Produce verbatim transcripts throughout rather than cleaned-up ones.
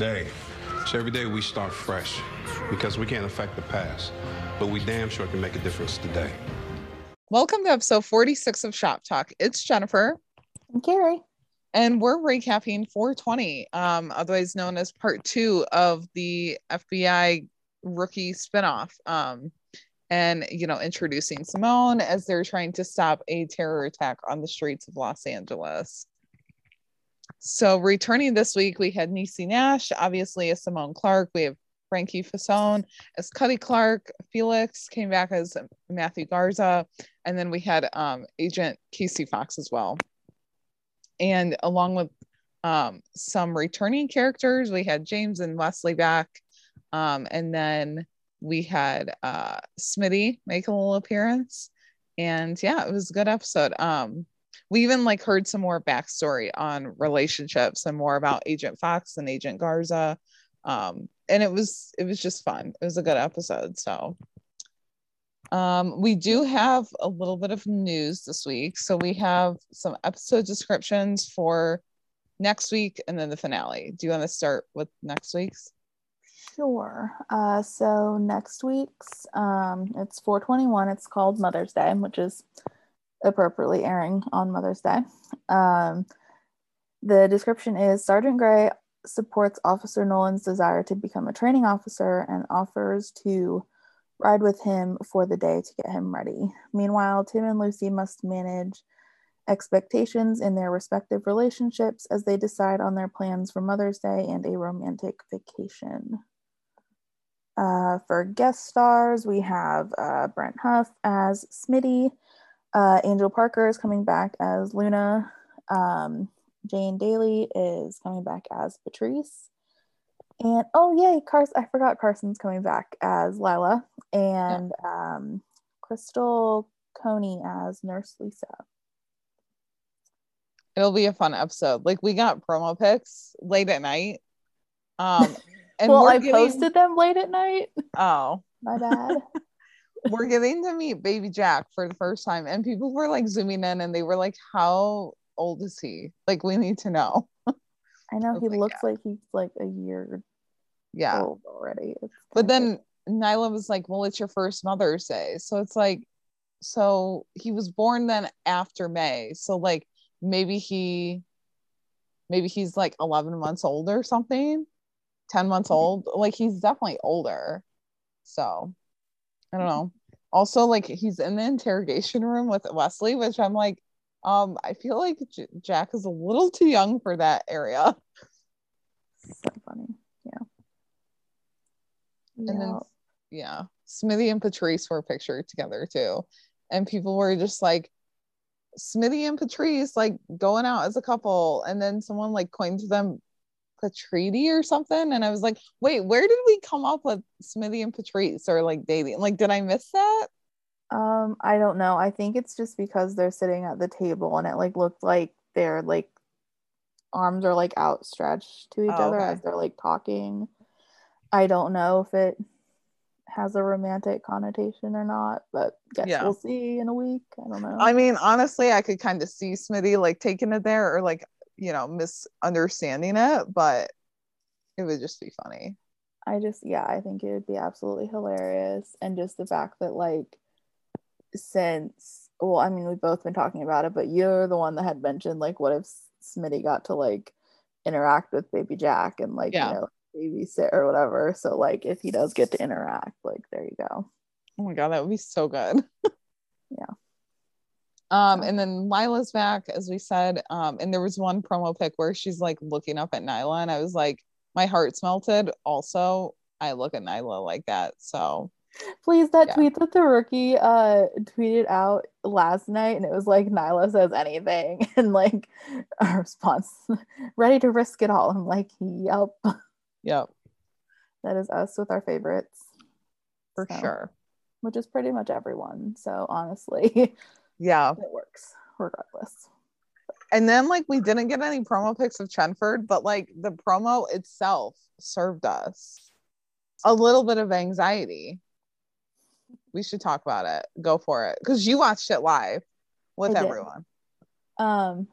day. So every day we start fresh because we can't affect the past, but we damn sure can make a difference today. Welcome to episode forty-six of Shop Talk. It's Jennifer. I'm Carrie. And we're recapping four twenty, um, otherwise known as part two of the F B I rookie spinoff. Um, and, you know, introducing Simone as they're trying to stop a terror attack on the streets of Los Angeles. So returning this week, we had Niecy Nash, obviously, as Simone Clark. We have Frankie Faison as Cutty Clark. Felix came back as Matthew Garza. And then we had um, Agent Casey Fox as well. And along with um, some returning characters, we had James and Wesley back. Um, and then we had uh, Smitty make a little appearance. And yeah, it was a good episode. Um, we even like heard some more backstory on relationships and more about Agent Fox and Agent Garza. Um, and it was, it was just fun. It was a good episode. So Um, we do have a little bit of news this week. So we have some episode descriptions for next week and then the finale. Do you want to start with next week's? Sure. Uh, so next week's, um, it's four twenty-one. It's called Mother's Day, which is appropriately airing on Mother's Day. Um, the description is Sergeant Gray supports Officer Nolan's desire to become a training officer and offers to ride with him for the day to get him ready. Meanwhile, Tim and Lucy must manage expectations in their respective relationships as they decide on their plans for Mother's Day and a romantic vacation. Uh, for guest stars, we have uh, Brent Huff as Smitty. Uh, Angel Parker is coming back as Luna. Um, Jane Daly is coming back as Patrice. And oh yay, Carson! I forgot Carson's coming back as Nyla, and um, Crystal Coney as Nurse Lisa. It'll be a fun episode. Like we got promo pics late at night. Um, and well, I getting... posted them late at night. Oh, my bad. We're getting to meet Baby Jack for the first time, and people were like zooming in, and they were like, "How old is he? Like, we need to know." I know he like, looks yeah. like he's like a year. Yeah, old already. But then Nyla was like, well, it's your first Mother's Day. So it's like, so he was born then after May. So like, maybe he, maybe he's like eleven months old or something, ten months old. Like he's definitely older. So I don't know. Also like he's in the interrogation room with Wesley, which I'm like, um, I feel like J- Jack is a little too young for that area. So funny. Yeah. And yeah. then, yeah, Smitty and Patrice were pictured together too. And people were just like, Smitty and Patrice, like going out as a couple. And then someone like coined them Patriti or something. And I was like, wait, where did we come up with Smitty and Patrice or like dating? Like, did I miss that? Um, I don't know. I think it's just because they're sitting at the table and it like looked like their like arms are like outstretched to each oh, other okay. as they're like talking. I don't know if it has a romantic connotation or not, but guess yeah. we'll see in a week. I don't know. I mean, honestly, I could kind of see Smitty like taking it there or like, you know, misunderstanding it, but it would just be funny. I just, yeah, I think it would be absolutely hilarious. And just the fact that like since well I mean we've both been talking about it, but you're the one that had mentioned like what if Smitty got to like interact with Baby Jack and like yeah. you know babysit or whatever, so like if he does get to interact, like there you go. Oh my god, that would be so good. Yeah. Um and then Lila's back, as we said, um and there was one promo pic where she's like looking up at Nyla and I was like, my heart's melted. Also I look at Nyla like that, so please that yeah. tweet that the rookie uh tweeted out last night, and it was like Nyla says anything, and like our response, ready to risk it all. I'm like, yep yep that is us with our favorites for so, sure, which is pretty much everyone, so honestly yeah it works regardless. And then like we didn't get any promo pics of Chenford, but like the promo itself served us a little bit of anxiety. We should talk about it. Go for it. Because you watched it live with everyone. Um,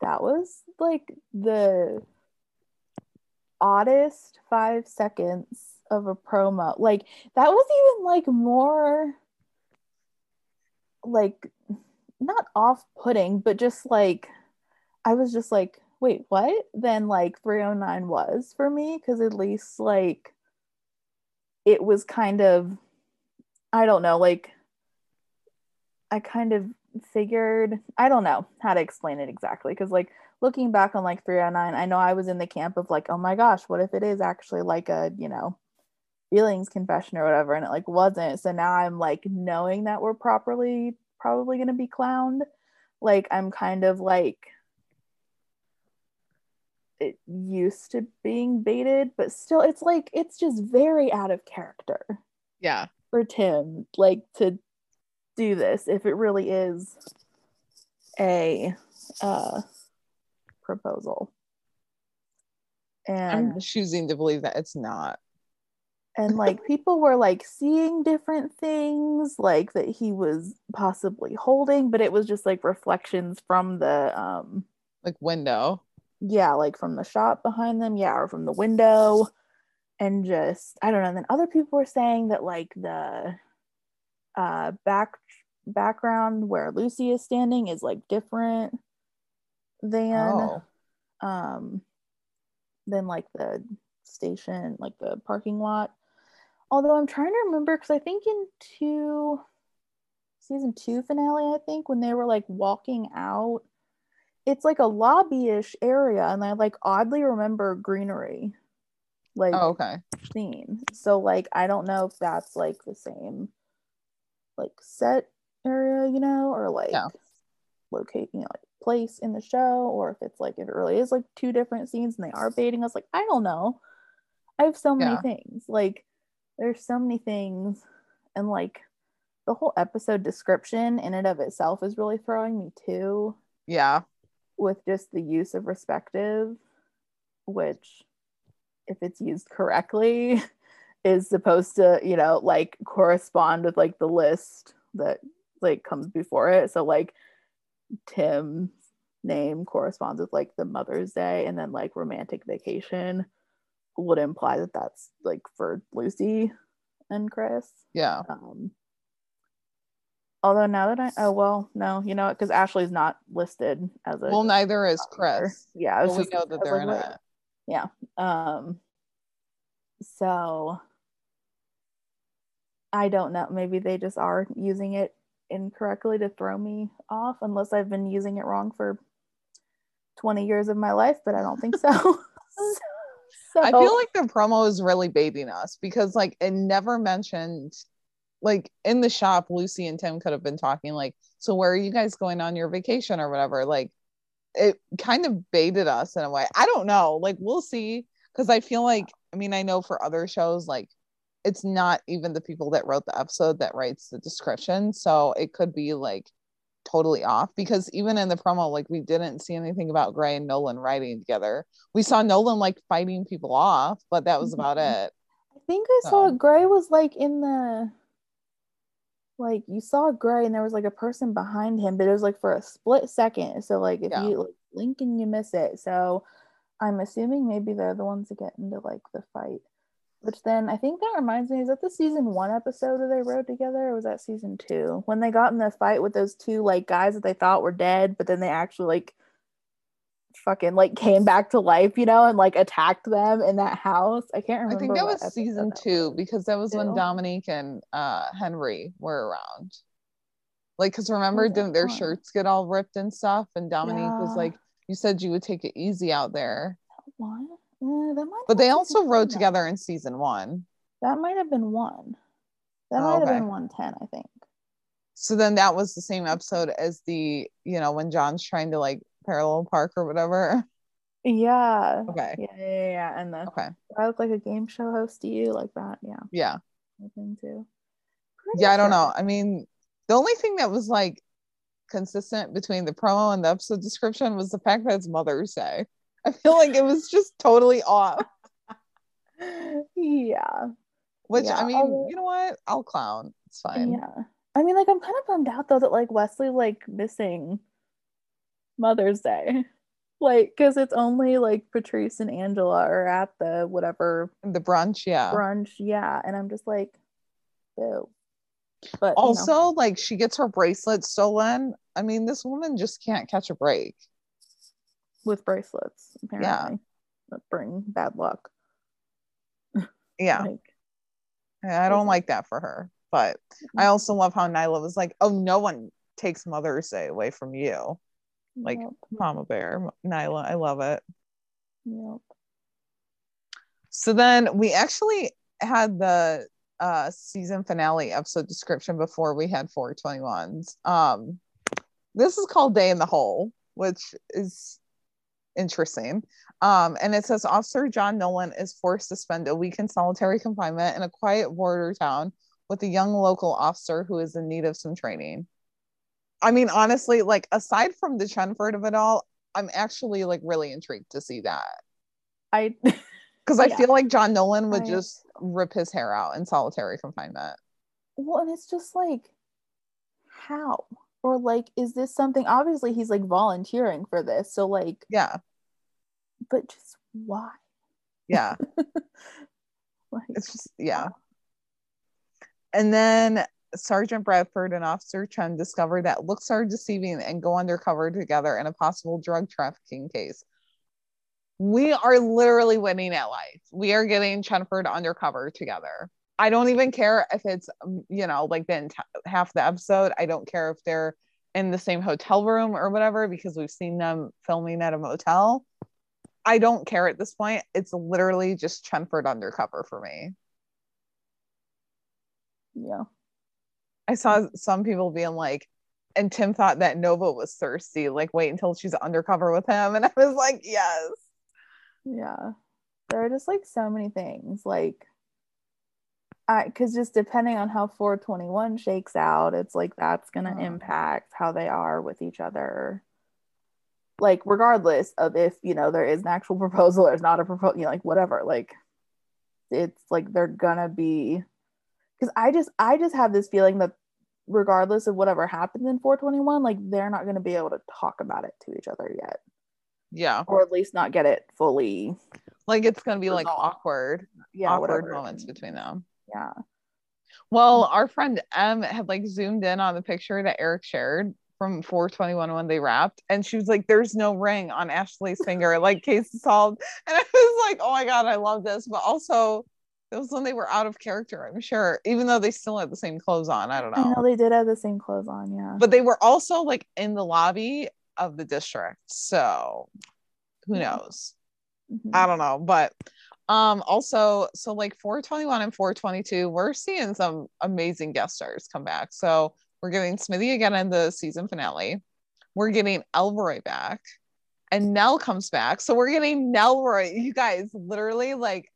that was like the oddest five seconds of a promo. Like, that was even like more like not off-putting, but just like I was just like, wait, what? Then like three oh nine was for me, because at least like it was kind of, I don't know, like I kind of figured, I don't know how to explain it exactly, because like looking back on like three oh nine, I know I was in the camp of like, oh my gosh, what if it is actually like a, you know, feelings confession or whatever, and it like wasn't. So now I'm like, knowing that we're properly probably going to be clowned, like I'm kind of like it used to being baited, but still it's like, it's just very out of character, yeah, for Tim like to do this if it really is a uh proposal. And I'm choosing to believe that it's not. And like people were like seeing different things like that he was possibly holding, but it was just like reflections from the um like window, yeah, like from the shop behind them, yeah, or from the window. And just I don't know. And then other people were saying that like the uh back background where Lucy is standing is like different than oh. um than like the station, like the parking lot. Although I'm trying to remember, because I think in two season two finale, I think when they were like walking out, it's like a lobby-ish area, and I like oddly remember greenery like oh, okay scene. So like I don't know if that's like the same like set area, you know, or like yeah. locate, you know, like place in the show, or if it's like it really is like two different scenes and they are baiting us. Like I don't know. I have so many yeah. things. Like there's so many things, and like the whole episode description in and of itself is really throwing me too. Yeah. With just the use of respective, which if it's used correctly is supposed to, you know, like correspond with like the list that like comes before it. So like Tim's name corresponds with like the Mother's Day, and then like romantic vacation would imply that that's like for Lucy and Chris. Yeah. Um, although now that I oh well no you know because Ashley's not listed as a well neither is Chris. Yeah, I was well, just, we know that they're like, in it. Yeah. Um. So I don't know. Maybe they just are using it incorrectly to throw me off, unless I've been using it wrong for twenty years of my life, but I don't think so. So I feel like their promo is really baiting us, because like it never mentioned, like in the shop Lucy and Tim could have been talking like, so where are you guys going on your vacation or whatever. Like it kind of baited us in a way. I don't know, like we'll see, because I feel like, I mean, I know for other shows like it's not even the people that wrote the episode that writes the description. So it could be like totally off, because even in the promo, like we didn't see anything about Gray and Nolan riding together. We saw Nolan like fighting people off, but that was about it. I think I so. saw Gray was like in the, like you saw Gray and there was like a person behind him, but it was like for a split second. So like if yeah. you like, blink and you miss it. So I'm assuming maybe they're the ones that get into like the fight. Which then I think that reminds me, is that the season one episode that they rode together, or was that season two? When they got in the fight with those two like guys that they thought were dead, but then they actually like fucking like came back to life, you know, and like attacked them in that house. I can't remember. I think that was season two, was. because that was two? when Dominique and uh, Henry were around. Like, because remember, didn't their one? shirts get all ripped and stuff? And Dominique yeah. was like, you said you would take it easy out there. What? Yeah, that might but they also rode together in season one. That might have been one. That oh, might okay. have been one ten, I think. So then that was the same episode as the, you know, when John's trying to like parallel park or whatever. Yeah. Okay. Yeah, yeah, yeah. And the okay. I look like a game show host to you, like that. Yeah. Yeah. I think too. Pretty yeah, I don't know. I mean, the only thing that was like consistent between the promo and the episode description was the fact that it's Mother's Day. I feel like it was just totally off. Yeah. Which, yeah. I mean, I'll, you know what? I'll clown. It's fine. Yeah. I mean, like, I'm kind of bummed out, though, that, like, Wesley, like, missing Mother's Day. Like, because it's only like Patrice and Angela are at the whatever the brunch, yeah, brunch, yeah, and I'm just like, boo. But also, you know, like, she gets her bracelet stolen. I mean, this woman just can't catch a break with bracelets. Apparently, yeah, that bring bad luck. Yeah, like, I don't like that for her. But I also love how Nyla was like, "Oh, no one takes Mother's Day away from you." Like, yep. Mama Bear, Nyla, I love it. Yep. So then we actually had the uh, season finale episode description before we had four twenty-ones. Um, this is called Day in the Hole, which is interesting. Um, and it says, Officer John Nolan is forced to spend a week in solitary confinement in a quiet border town with a young local officer who is in need of some training. I mean, honestly, like, aside from the Chenford of it all, I'm actually, like, really intrigued to see that. I... Because I yeah. feel like John Nolan would I, just rip his hair out in solitary confinement. Well, and it's just, like, how? Or, like, is this something... Obviously, he's, like, volunteering for this, so, like... Yeah. But just why? Yeah. Like, it's just... Yeah. And then... Sergeant Bradford and Officer Chen discover that looks are deceiving and go undercover together in a possible drug trafficking case. We are literally winning at life. We are getting Chenford undercover together. I don't even care if it's, you know, like the ent- half the episode. I don't care if they're in the same hotel room or whatever, because we've seen them filming at a motel. I don't care at this point. It's literally just Chenford undercover for me. Yeah. I saw some people being like, and Tim thought that Nova was thirsty. Like, wait until she's undercover with him. And I was like, yes. Yeah. There are just, like, so many things. Like, I because just depending on how four twenty-one shakes out, it's like that's going to uh-huh. impact how they are with each other. Like, regardless of if, you know, there is an actual proposal or it's not a proposal, you know, like, whatever. Like, it's like they're going to be... Because I just I just have this feeling that regardless of whatever happens in four twenty-one, like, they're not going to be able to talk about it to each other yet. Yeah. Or at least not get it fully. Like, it's going to be resolved. Like awkward. Yeah. Awkward whatever. Moments between them. Yeah. Well, our friend Em had like zoomed in on the picture that Eric shared from four twenty-one when they wrapped. And she was like, there's no ring on Ashley's finger. Like, case solved. And I was like, oh my God, I love this. But also... It was when they were out of character, I'm sure, even though they still had the same clothes on. I don't know. I know they did have the same clothes on, yeah. But they were also, like, in the lobby of the district. So, who yeah. knows? Mm-hmm. I don't know. But um, also, so, like, four twenty-one and four twenty-two, we're seeing some amazing guest stars come back. So, we're getting Smitty again in the season finale. We're getting Elroy back. And Nell comes back. So, we're getting Nellroy. You guys, literally, like,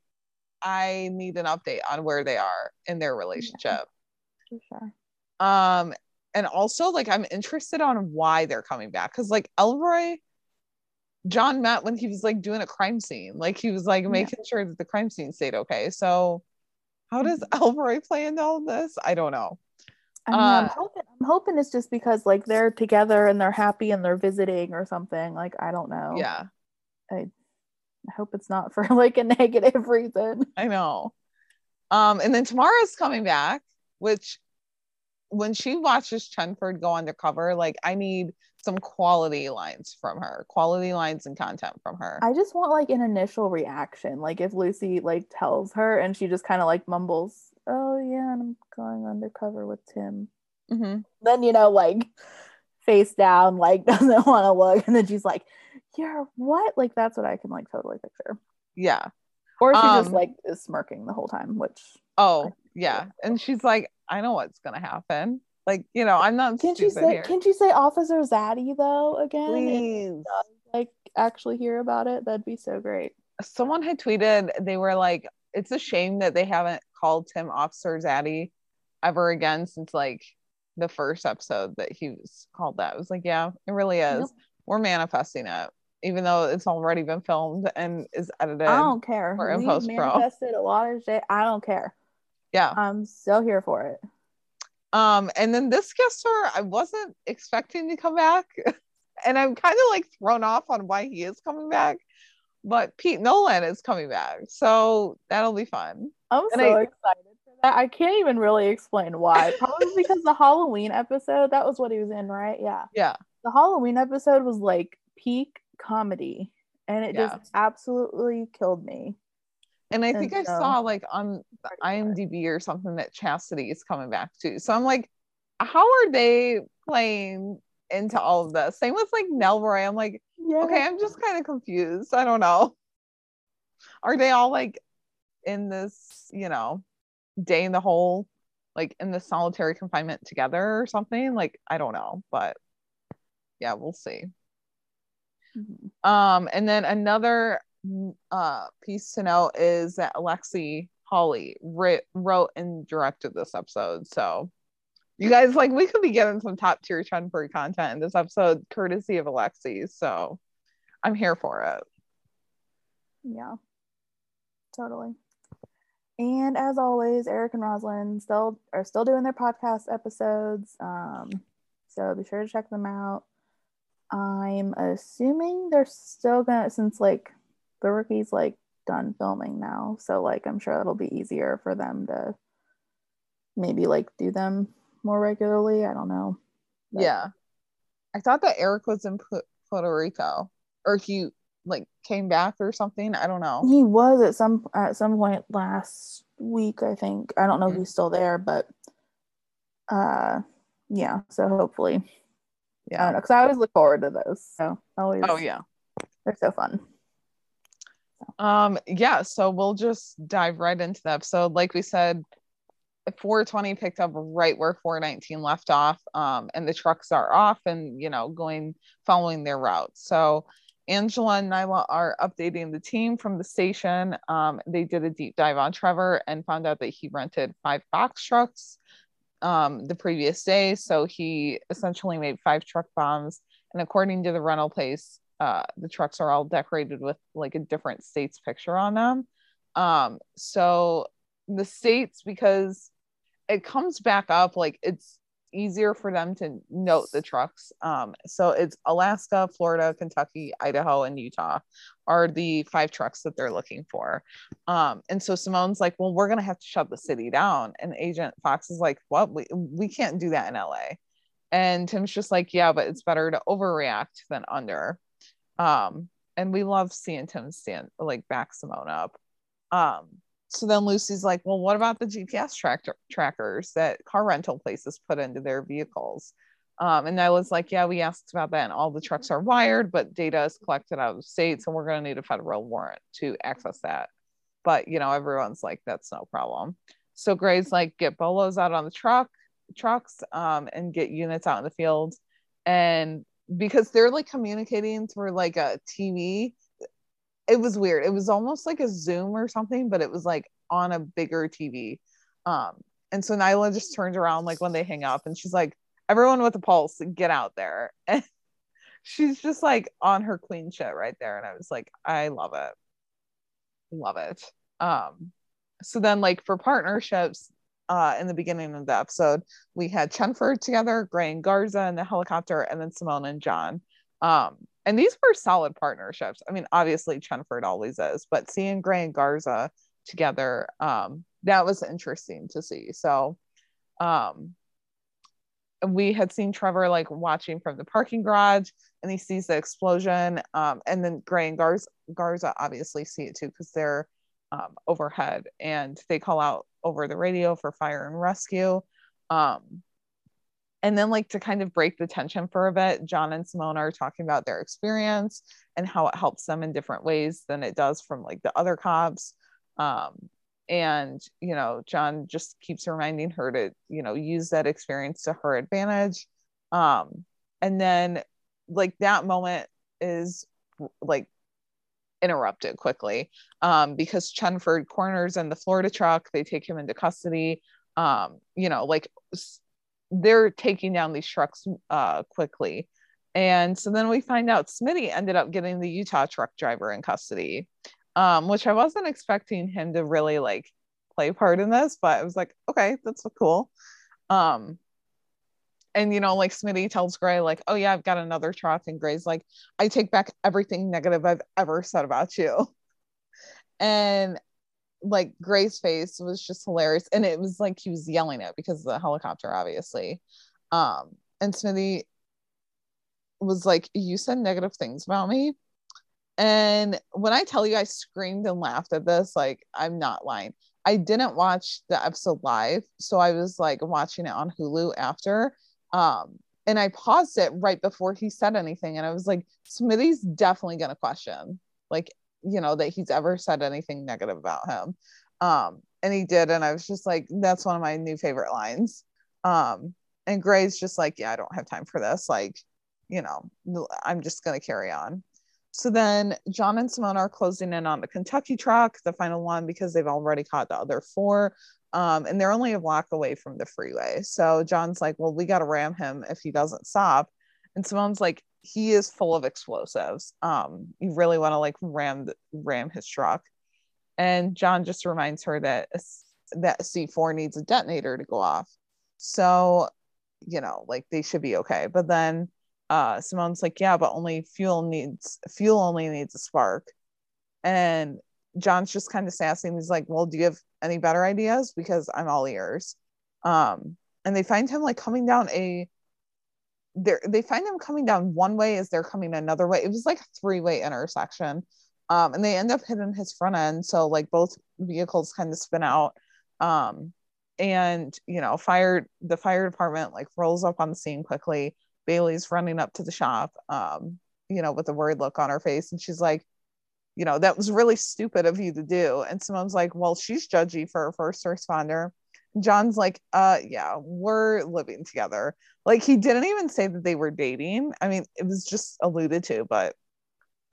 I need an update on where they are in their relationship. Yeah, for sure. Um, and also, like, I'm interested on why they're coming back, because, like, Elroy, John met when he was like doing a crime scene, like he was like making yeah. sure that the crime scene stayed okay. So, how does Elroy play into all this? I don't know. I mean, uh, I'm hoping, I'm hoping it's just because, like, they're together and they're happy and they're visiting or something. Like, I don't know. Yeah. I. I hope it's not for, like, a negative reason. I know. Um, and then Tamara's coming back, which when she watches Chenford go undercover, like, I need some quality lines from her, quality lines and content from her. I just want, like, an initial reaction. Like, if Lucy, like, tells her and she just kind of, like, mumbles, oh, yeah, I'm going undercover with Tim. Mm-hmm. Then, you know, like, face down, like, doesn't want to look. And then she's like, yeah, what? Like, that's what I can, like, totally picture. Yeah. Or she um, just, like, is smirking the whole time, which... Oh, yeah. And she's like, I know what's gonna happen. Like, you know, I'm not can stupid she say, here. Can she say Officer Zaddy, though, again? Please. Like, actually hear about it? That'd be so great. Someone had tweeted, they were like, it's a shame that they haven't called Tim Officer Zaddy ever again since, like, the first episode that he was called that. I was like, yeah, it really is. Yep. We're manifesting it. Even though it's already been filmed and is edited. I don't care. Or in post-pro. We manifested a lot of shit. I don't care. Yeah. I'm so here for it. Um, and then this guest star, I wasn't expecting to come back. and I'm kind of like thrown off on why he is coming back, but Pete Nolan is coming back, so that'll be fun. I'm and so I, excited for that. I can't even really explain why. Probably because the Halloween episode, that was what he was in, right? Yeah. Yeah. The Halloween episode was like peak comedy, and it yeah. just absolutely killed me. And I think and so, I saw like on the I M D B or something that Chastity is coming back to. So I'm like, how are they playing into all of this? Same with like Nelroy. I'm like, yeah. okay, I'm just kind of confused. I don't know. Are they all like in this, you know, day in the hole, like in the solitary confinement together or something? Like, I don't know, but yeah, we'll see. Mm-hmm. Um, and then another uh piece to know is that Alexi Hawley ri- wrote and directed this episode, so you guys, like, we could be getting some top tier Chenford content in this episode courtesy of Alexi, so I'm here for it. Yeah, totally. And as always, Eric and Roslyn still are still doing their podcast episodes, um so be sure to check them out. I'm assuming they're still gonna, since like The Rookie's like done filming now, so like I'm sure it'll be easier for them to maybe like do them more regularly. I don't know. But yeah, I thought that Eric was in P- Puerto Rico, or he like came back or something. I don't know. He was at some at some point last week, I think. I don't know mm-hmm. if he's still there, but uh, yeah. So hopefully, yeah. I don't know, because I always look forward to those. So always. Oh yeah, they're so fun. Um yeah, so we'll just dive right into the episode. Like we said, four twenty picked up right where four nineteen left off, um and the trucks are off and, you know, going following their route. So Angela and Nyla are updating the team from the station. Um they did a deep dive on Trevor and found out that he rented five box trucks um the previous day, so he essentially made five truck bombs, and according to the rental place, Uh, the trucks are all decorated with like a different state's picture on them. Um, so the states, because it comes back up, like it's easier for them to note the trucks. Um, so it's Alaska, Florida, Kentucky, Idaho, and Utah are the five trucks that they're looking for. Um, and so Simone's like, well, we're going to have to shut the city down. And Agent Fox is like, what? We, we can't do that in L A. And Tim's just like, yeah, but it's better to overreact than under. Um, and we love seeing Tim stand, like, back Simone up. Um, so then Lucy's like, well, what about the G P S tractor trackers that car rental places put into their vehicles? Um, and Nyla's like, yeah, we asked about that, and all the trucks are wired, but data is collected out of states, and we're going to need a federal warrant to access that. But, you know, everyone's like, that's no problem. So Gray's like, get bolos out on the truck trucks, um, and get units out in the field. And because they're like communicating through like a T V. It was weird. It was almost like a Zoom or something, but it was like on a bigger T V. Um, and so Nyla just turns around like when they hang up, and she's like, everyone with a pulse, get out there. And she's just like on her queen shit right there. And I was like, I love it. Love it. Um, so then like for partnerships, Uh, in the beginning of the episode, we had Chenford together, Gray and Garza in the helicopter, and then Simone and John. Um, and these were solid partnerships. I mean, obviously Chenford always is, but seeing Gray and Garza together, um, that was interesting to see. So um, we had seen Trevor like watching from the parking garage, and he sees the explosion. Um, and then Gray and Garza, Garza obviously see it too, because they're um, overhead, and they call out over the radio for fire and rescue. Um, and then like to kind of break the tension for a bit, John and Simone are talking about their experience and how it helps them in different ways than it does from like the other cops. Um, and, you know, John just keeps reminding her to, you know, use that experience to her advantage. Um, and then like that moment is like interrupted quickly um because Chenford corners in the Florida truck. They take him into custody. Um you know, like they're taking down these trucks uh quickly. And so then we find out Smitty ended up getting the Utah truck driver in custody, um which I wasn't expecting him to really like play a part in this, but I was like, okay, that's so cool. Um and you know, like Smitty tells Gray, like, oh yeah, I've got another truck, and Gray's like, I take back everything negative I've ever said about you. And like Gray's face was just hilarious, and it was like he was yelling it because of the helicopter, obviously. Um and Smitty was like, you said negative things about me, and when I tell you I screamed and laughed at this, like, I'm not lying. I didn't watch the episode live, so I was like watching it on Hulu after, um and I paused it right before he said anything, and I was like, Smitty's definitely gonna question, like, you know, that he's ever said anything negative about him. Um and he did, and I was just like, that's one of my new favorite lines. Um and Gray's just like, yeah, I don't have time for this, like, you know, I'm just going to carry on. So then John and Simone are closing in on the Kentucky truck, the final one, because they've already caught the other four. Um, and they're only a block away from the freeway. So John's like, well, we got to ram him if he doesn't stop. And Simone's like, he is full of explosives. Um, you really want to like ram, the, ram his truck. And John just reminds her that, that C four needs a detonator to go off. So, you know, like they should be okay. But then Uh, Simone's like, yeah, but only fuel needs fuel only needs a spark. And John's just kind of sassy, and he's like, well, do you have any better ideas, because I'm all ears. Um, and they find him like coming down a there they find him coming down one way as they're coming another way. It was like a three-way intersection, um, and they end up hitting his front end, so like both vehicles kind of spin out. Um, and you know, fire the fire department like rolls up on the scene quickly. Bailey's running up to the shop, um, you know, with a worried look on her face. And she's like, you know, that was really stupid of you to do. And Simone's like, well, she's judgy for a first responder. And John's like, uh, yeah, we're living together. Like, he didn't even say that they were dating. I mean, it was just alluded to, but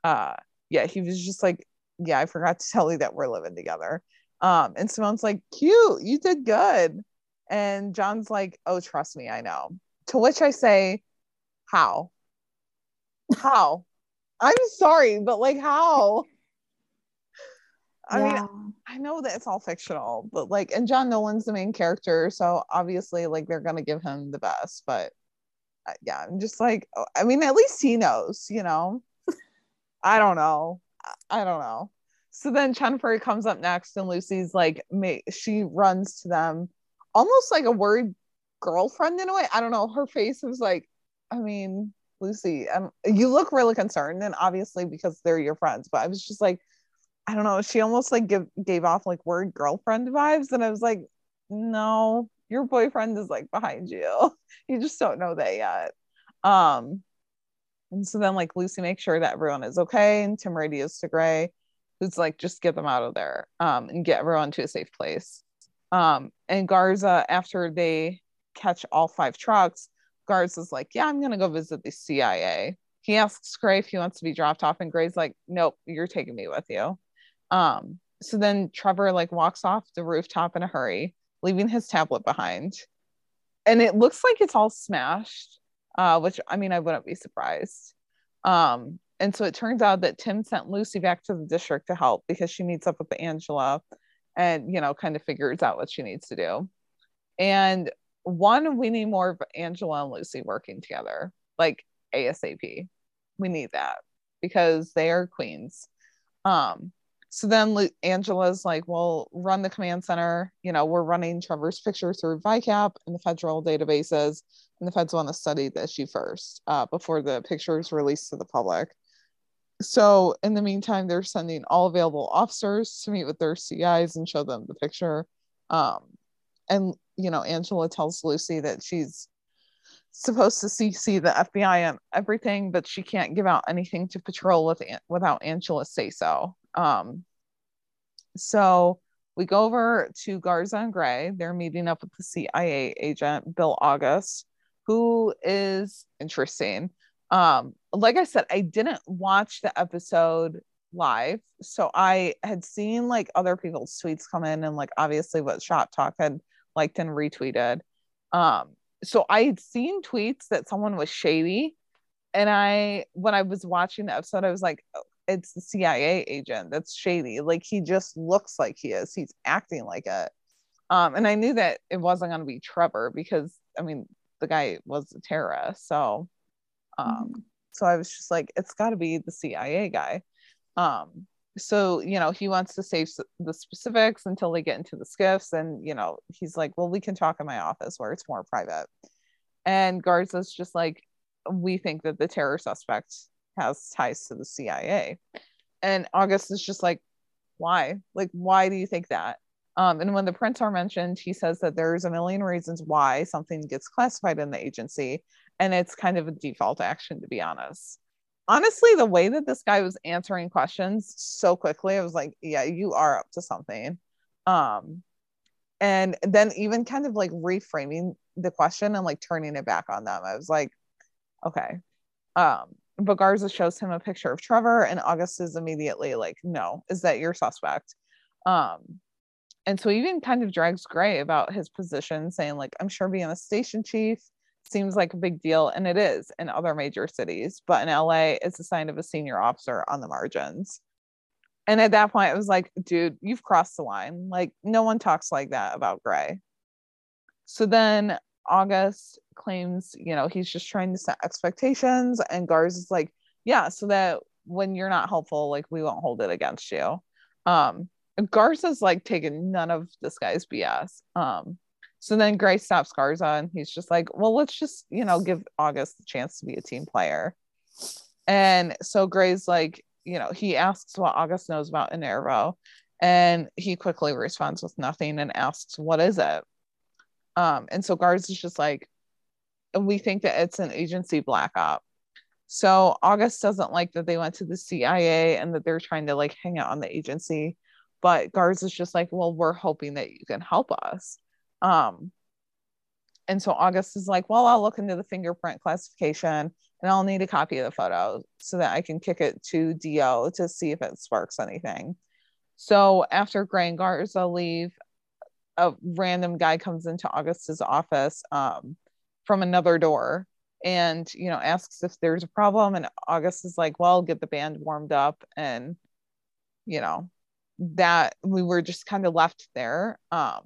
uh, yeah, he was just like, yeah, I forgot to tell you that we're living together. Um, and Simone's like, cute, you did good. And John's like, oh, trust me, I know. To which I say, how how I'm sorry, but like, how? I yeah. mean, I know that it's all fictional, but like, and John Nolan's the main character, so obviously like they're gonna give him the best, but uh, yeah, I'm just like, oh, I mean, at least he knows, you know. I don't know I don't know so then Chenford comes up next, and Lucy's like, ma- she runs to them almost like a worried girlfriend in a way. I don't know, her face was like, I mean, Lucy, um, you look really concerned, and obviously because they're your friends, but I was just like, I don't know, she almost like give, gave off like word girlfriend vibes, and I was like, no, your boyfriend is like behind you, you just don't know that yet. Um, and so then like Lucy makes sure that everyone is okay, and Tim radios to Gray, who's like, just get them out of there, um, and get everyone to a safe place. Um, and Garza, after they catch all five trucks, Guards is like, yeah, I'm gonna go visit the C I A. He asks Gray if he wants to be dropped off, and Gray's like, nope, you're taking me with you. Um, so then Trevor like walks off the rooftop in a hurry, leaving his tablet behind, and it looks like it's all smashed, uh, which, I mean, I wouldn't be surprised. Um, and so it turns out that Tim sent Lucy back to the district to help, because she meets up with Angela and, you know, kind of figures out what she needs to do. And one, we need more of Angela and Lucy working together, like ASAP. We need that, because they are queens. Um, so then Lu- Angela's like, well, run the command center. You know, we're running Trevor's picture through V I C A P and the federal databases, and the feds want to study the issue first, uh, before the picture is released to the public. So in the meantime, they're sending all available officers to meet with their C Is and show them the picture. Um, and you know, Angela tells Lucy that she's supposed to C C the F B I on everything, but she can't give out anything to patrol with without Angela's say so. Um, so we go over to Garza and Gray. They're meeting up with the C I A agent, Bill August, who is interesting. Um, like I said, I didn't watch the episode live, so I had seen like other people's tweets come in, and like obviously what Shop Talk had liked and retweeted. Um, so I had seen tweets that someone was shady, and I, when I was watching the episode, I was like, oh, it's the C I A agent that's shady. Like, he just looks like he is. He's acting like it. Um, and I knew that it wasn't going to be Trevor, because, I mean, the guy was a terrorist. So um mm-hmm. so I was just like, it's got to be the C I A guy. Um so, you know, he wants to save the specifics until they get into the skiffs, and, you know, he's like, well, we can talk in my office where it's more private. And Garza's just like, we think that the terror suspect has ties to the C I A. And August is just like, why? Like, why do you think that? Um, and when the prints are mentioned, he says that there's a million reasons why something gets classified in the agency, and it's kind of a default action, to be honest. Honestly, the way that this guy was answering questions so quickly, I was like, yeah, you are up to something. Um, and then even kind of like reframing the question and like turning it back on them, I was like, okay. Um, but Garza shows him a picture of Trevor, and August is immediately like, no, is that your suspect? Um, and so he even kind of drags Gray about his position, saying like, I'm sure being a station chief seems like a big deal, and it is in other major cities, but in L A it's a sign of a senior officer on the margins. And at that point I was like, dude, you've crossed the line. Like, no one talks like that about Gray. So then August claims, you know, he's just trying to set expectations, and Garz is like, yeah, so that when you're not helpful, like, we won't hold it against you. Um, Garza's like taking none of this guy's B S. Um, so then Gray stops Garza, and he's just like, well, let's just, you know, give August the chance to be a team player. And so Gray's like, you know, he asks what August knows about Enervo, and he quickly responds with nothing and asks, what is it? Um, and so Garza is just like, we think that it's an agency black op. So August doesn't like that they went to the C I A and that they're trying to like hang out on the agency. But Garza is just like, well, we're hoping that you can help us. Um, and so August is like, well, I'll look into the fingerprint classification, and I'll need a copy of the photo so that I can kick it to D O to see if it sparks anything. So after Gray and Garza leave, a random guy comes into August's office um, from another door, and, you know, asks if there's a problem. And August is like, well, get the band warmed up. And, you know, that we were just kind of left there. Um,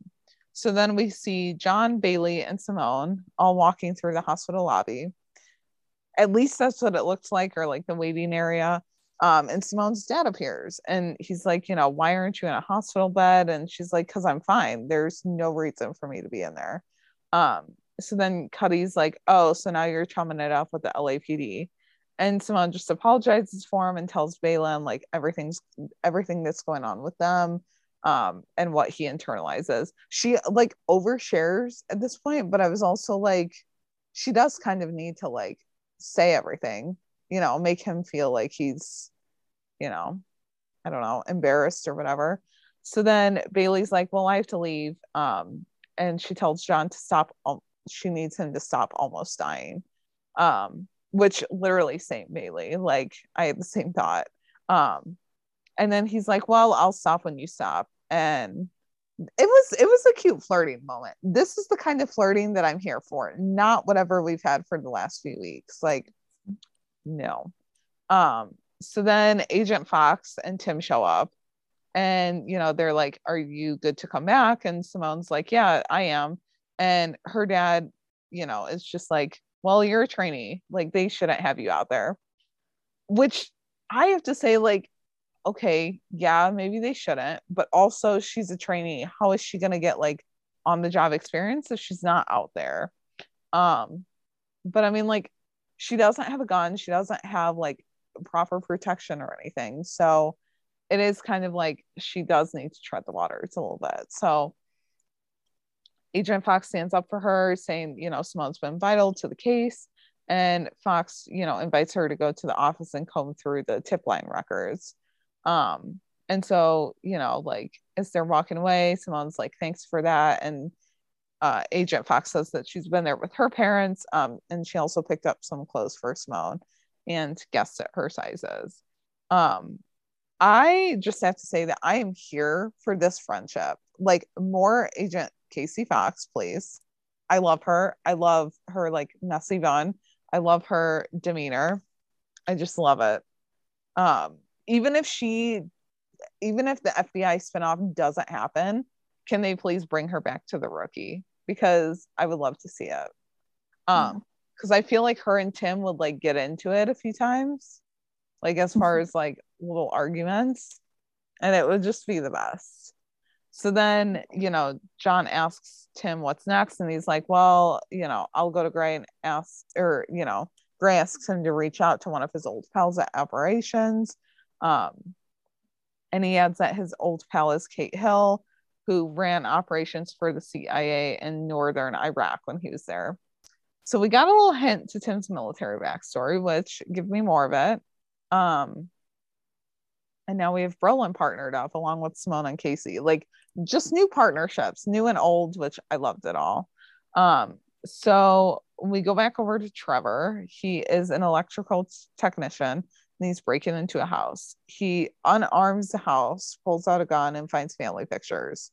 so then we see John, Bailey, and Simone all walking through the hospital lobby. At least that's what it looks like, or like the waiting area. Um, and Simone's dad appears, and he's like, you know, why aren't you in a hospital bed? And she's like, because I'm fine. There's no reason for me to be in there. Um, so then Cutty's like, oh, so now you're chumming it up with the L A P D. And Simone just apologizes for him and tells Bailey like everything's everything that's going on with them, um, and what he internalizes. She like overshares at this point, but I was also like, she does kind of need to like say everything, you know, make him feel like he's, you know, I don't know, embarrassed or whatever. So then Bailey's like, well, I have to leave. Um, and she tells John to stop. Um, she needs him to stop almost dying. Um, which literally same Bailey, like I had the same thought. Um, and then he's like, well, I'll stop when you stop. And it was, it was a cute flirting moment. This is the kind of flirting that I'm here for, not whatever we've had for the last few weeks. Like, no. Um so then Agent Fox and Tim show up, and, you know, they're like, are you good to come back? And Simone's like, yeah, I am. And her dad, you know, is just like, well, you're a trainee, like they shouldn't have you out there, which I have to say, like, okay, yeah, maybe they shouldn't, but also she's a trainee. How is she gonna get like on the job experience if she's not out there? Um but I mean, like, she doesn't have a gun. She doesn't have like proper protection or anything. So it is kind of like she does need to tread the water. It's a little bit. So Agent Fox stands up for her, saying, you know, Simone's been vital to the case. And Fox, you know, invites her to go to the office and comb through the tip line records. Um, and so, you know, like as they're walking away, Simone's like, thanks for that. And Uh, Agent Fox says that she's been there with her parents, um, and she also picked up some clothes for Simone and guessed at her sizes. Um, I just have to say that I am here for this friendship. Like, more Agent Casey Fox, please. I love her. I love her like messy bun. I love her demeanor. I just love it. Um, even if she, even if the F B I spinoff doesn't happen, can they please bring her back to the rookie? Because I would love to see it. um because I feel like her and Tim would like get into it a few times, like as far as like little arguments, and it would just be the best. So then, you know, John asks Tim what's next, and he's like, well, you know, I'll go to Gray and ask, or you know, Gray asks him to reach out to one of his old pals at operations, um and he adds that his old pal is Kate Hill, who ran operations for the C I A in northern Iraq when he was there. So we got a little hint to Tim's military backstory, which, give me more of it. Um, and now we have Brolin partnered up along with Simone and Casey. Like, just new partnerships, new and old, which I loved it all. Um, so we go back over to Trevor. He is an electrical t- technician. And he's breaking into a house. He unarms the house, pulls out a gun, and finds family pictures.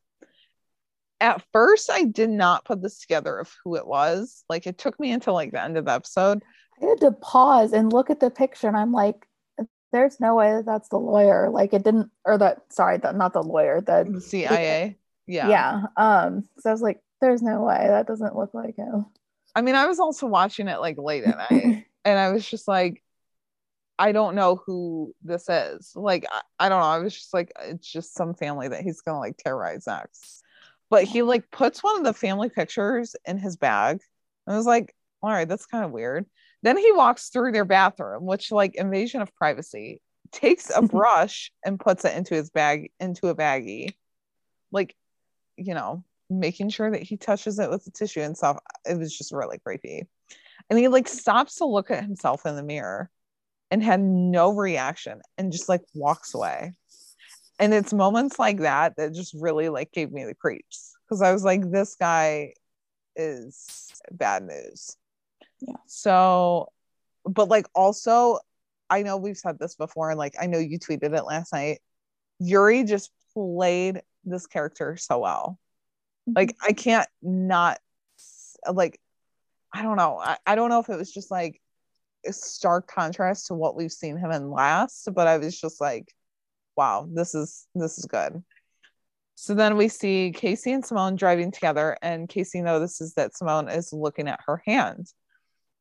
At first, I did not put this together of who it was. Like, it took me until like the end of the episode. I had to pause and look at the picture, and I'm like, "There's no way that that's the lawyer." Like, it didn't, or that. Sorry, that not the lawyer. The, the C I A. Yeah. Yeah. Um. So I was like, "There's no way that doesn't look like him." I mean, I was also watching it like late at night, and I was just like, I don't know who this is. Like, I, I don't know. I was just like, it's just some family that he's going to like terrorize next. But he like puts one of the family pictures in his bag. And I was like, all right, that's kind of weird. Then he walks through their bathroom, which like invasion of privacy, takes a brush and puts it into his bag, into a baggie. Like, you know, making sure that he touches it with the tissue and stuff. It was just really creepy. And he like stops to look at himself in the mirror and had no reaction and just like walks away. And it's moments like that that just really like gave me the creeps, because I was like, this guy is bad news. Yeah. So, but like also, I know we've said this before, and like I know you tweeted it last night, Yuri just played this character so well. Mm-hmm. Like I can't not like, I don't know. I, I don't know if it was just like stark contrast to what we've seen him in last, but I was just like, wow, this is this is good. So then we see Casey and Simone driving together, and Casey notices that Simone is looking at her hand,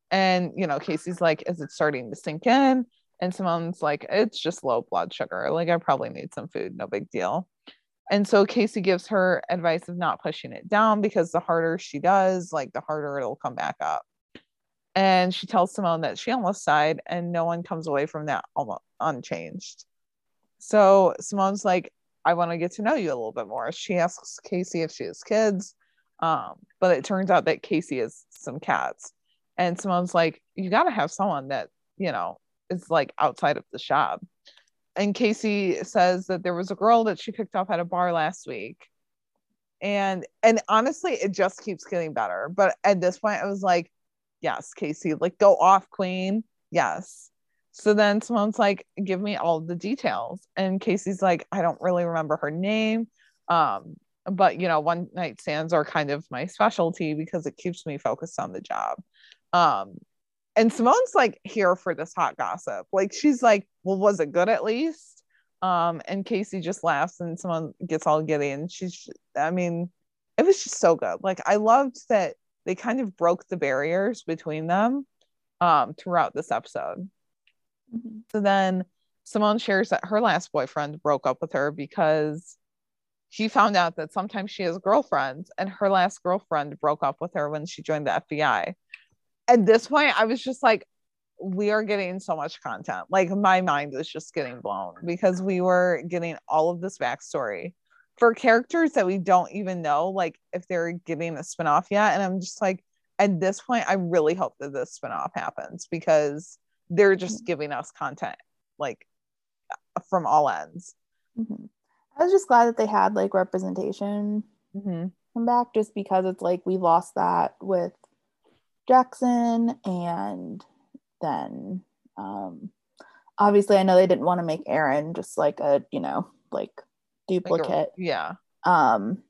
and you know, Casey's like, is it starting to sink in? And Simone's like, it's just low blood sugar, like I probably need some food, no big deal. And so Casey gives her advice of not pushing it down, because the harder she does, like the harder it'll come back up. And she tells Simone that she almost died, and no one comes away from that almost unchanged. So Simone's like, I want to get to know you a little bit more. She asks Casey if she has kids, um, but it turns out that Casey has some cats. And Simone's like, you got to have someone that, you know, is like outside of the shop. And Casey says that there was a girl that she picked up at a bar last week. And, and honestly, it just keeps getting better. But at this point, I was like, yes, Casey, like go off, queen. Yes. So then Simone's like, give me all the details. And Casey's like, I don't really remember her name. Um, but you know, one night stands are kind of my specialty because it keeps me focused on the job. Um, and Simone's like here for this hot gossip. Like she's like, well, was it good at least? Um, and Casey just laughs, and Simone gets all giddy, and she's, I mean, it was just so good. Like I loved that they kind of broke the barriers between them um, throughout this episode. Mm-hmm. So then Simone shares that her last boyfriend broke up with her because she found out that sometimes she has girlfriends, and her last girlfriend broke up with her when she joined the F B I. At this point, I was just like, we are getting so much content. Like my mind was just getting blown, because we were getting all of this backstory for characters that we don't even know, like if they're giving a spinoff yet. And I'm just like, at this point, I really hope that this spinoff happens, because they're just giving us content like from all ends. Mm-hmm. I was just glad that they had like representation mm-hmm. come back, just because it's like we lost that with Jackson, and then um, obviously I know they didn't want to make Aaron just like a, you know, like duplicate, like a, yeah um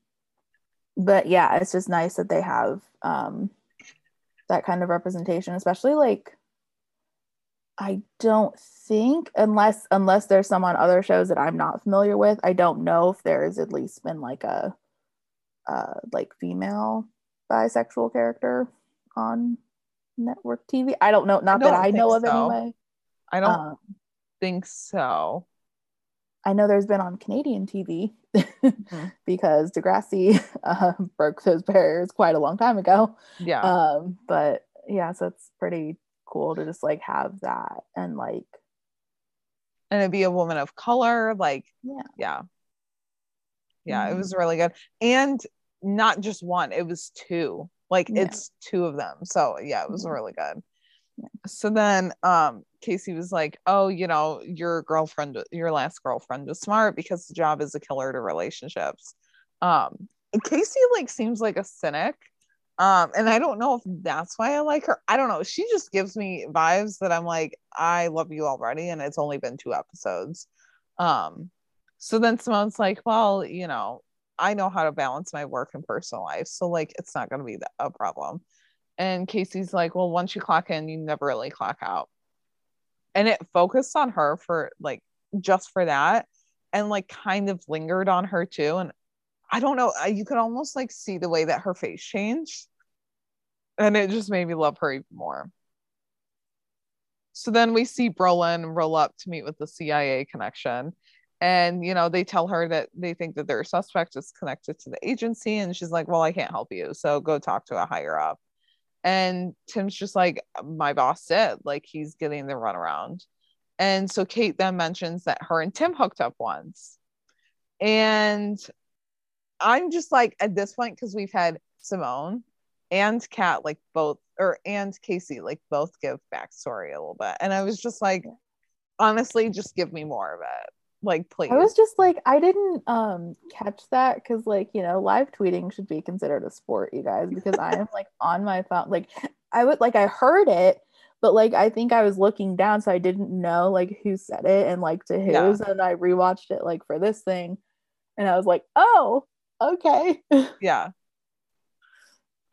but yeah, it's just nice that they have um that kind of representation, especially like I don't think unless unless there's some on other shows that I'm not familiar with, I don't know if there's at least been like a uh like female bisexual character on network T V. I don't know. Not I don't that I know so. of anyway. I don't um, think so. I know there's been on Canadian T V mm-hmm. because Degrassi uh, broke those barriers quite a long time ago. Yeah. Um, but yeah, so it's pretty cool to just like have that and like. And it'd be a woman of color. Like, yeah. Yeah. Yeah. Mm-hmm. It was really good. And not just one, it was two. Like yeah. It's two of them. So yeah, it was mm-hmm. really good. Yeah. So then um Casey was like, oh, you know, your girlfriend your last girlfriend was smart because the job is a killer to relationships. um Casey like seems like a cynic, um and I don't know if that's why I like her. I don't know, she just gives me vibes that I'm like, I love you already and it's only been two episodes. Um so then Simone's like, well, you know, I know how to balance my work and personal life, so like it's not going to be a problem. And Casey's like, well, once you clock in, you never really clock out. And it focused on her for like, just for that. And like kind of lingered on her too. And I don't know, you could almost like see the way that her face changed. And it just made me love her even more. So then we see Brolin roll up to meet with the C I A connection. And, you know, they tell her that they think that their suspect is connected to the agency. And she's like, well, I can't help you. So go talk to a higher up. And Tim's just like, my boss said, like, he's getting the runaround. And so Kate then mentions that her and Tim hooked up once. And I'm just like, at this point, because we've had Simone and Kat, like both, or and Casey, like both give backstory a little bit. And I was just like, honestly, just give me more of it. Like, please. I was just like, I didn't um catch that because, like, you know, live tweeting should be considered a sport, you guys, because I am like on my phone. Like, I would like I heard it, but like I think I was looking down, so I didn't know like who said it and like to who. Yeah. And I rewatched it like for this thing, and I was like, oh, okay, yeah,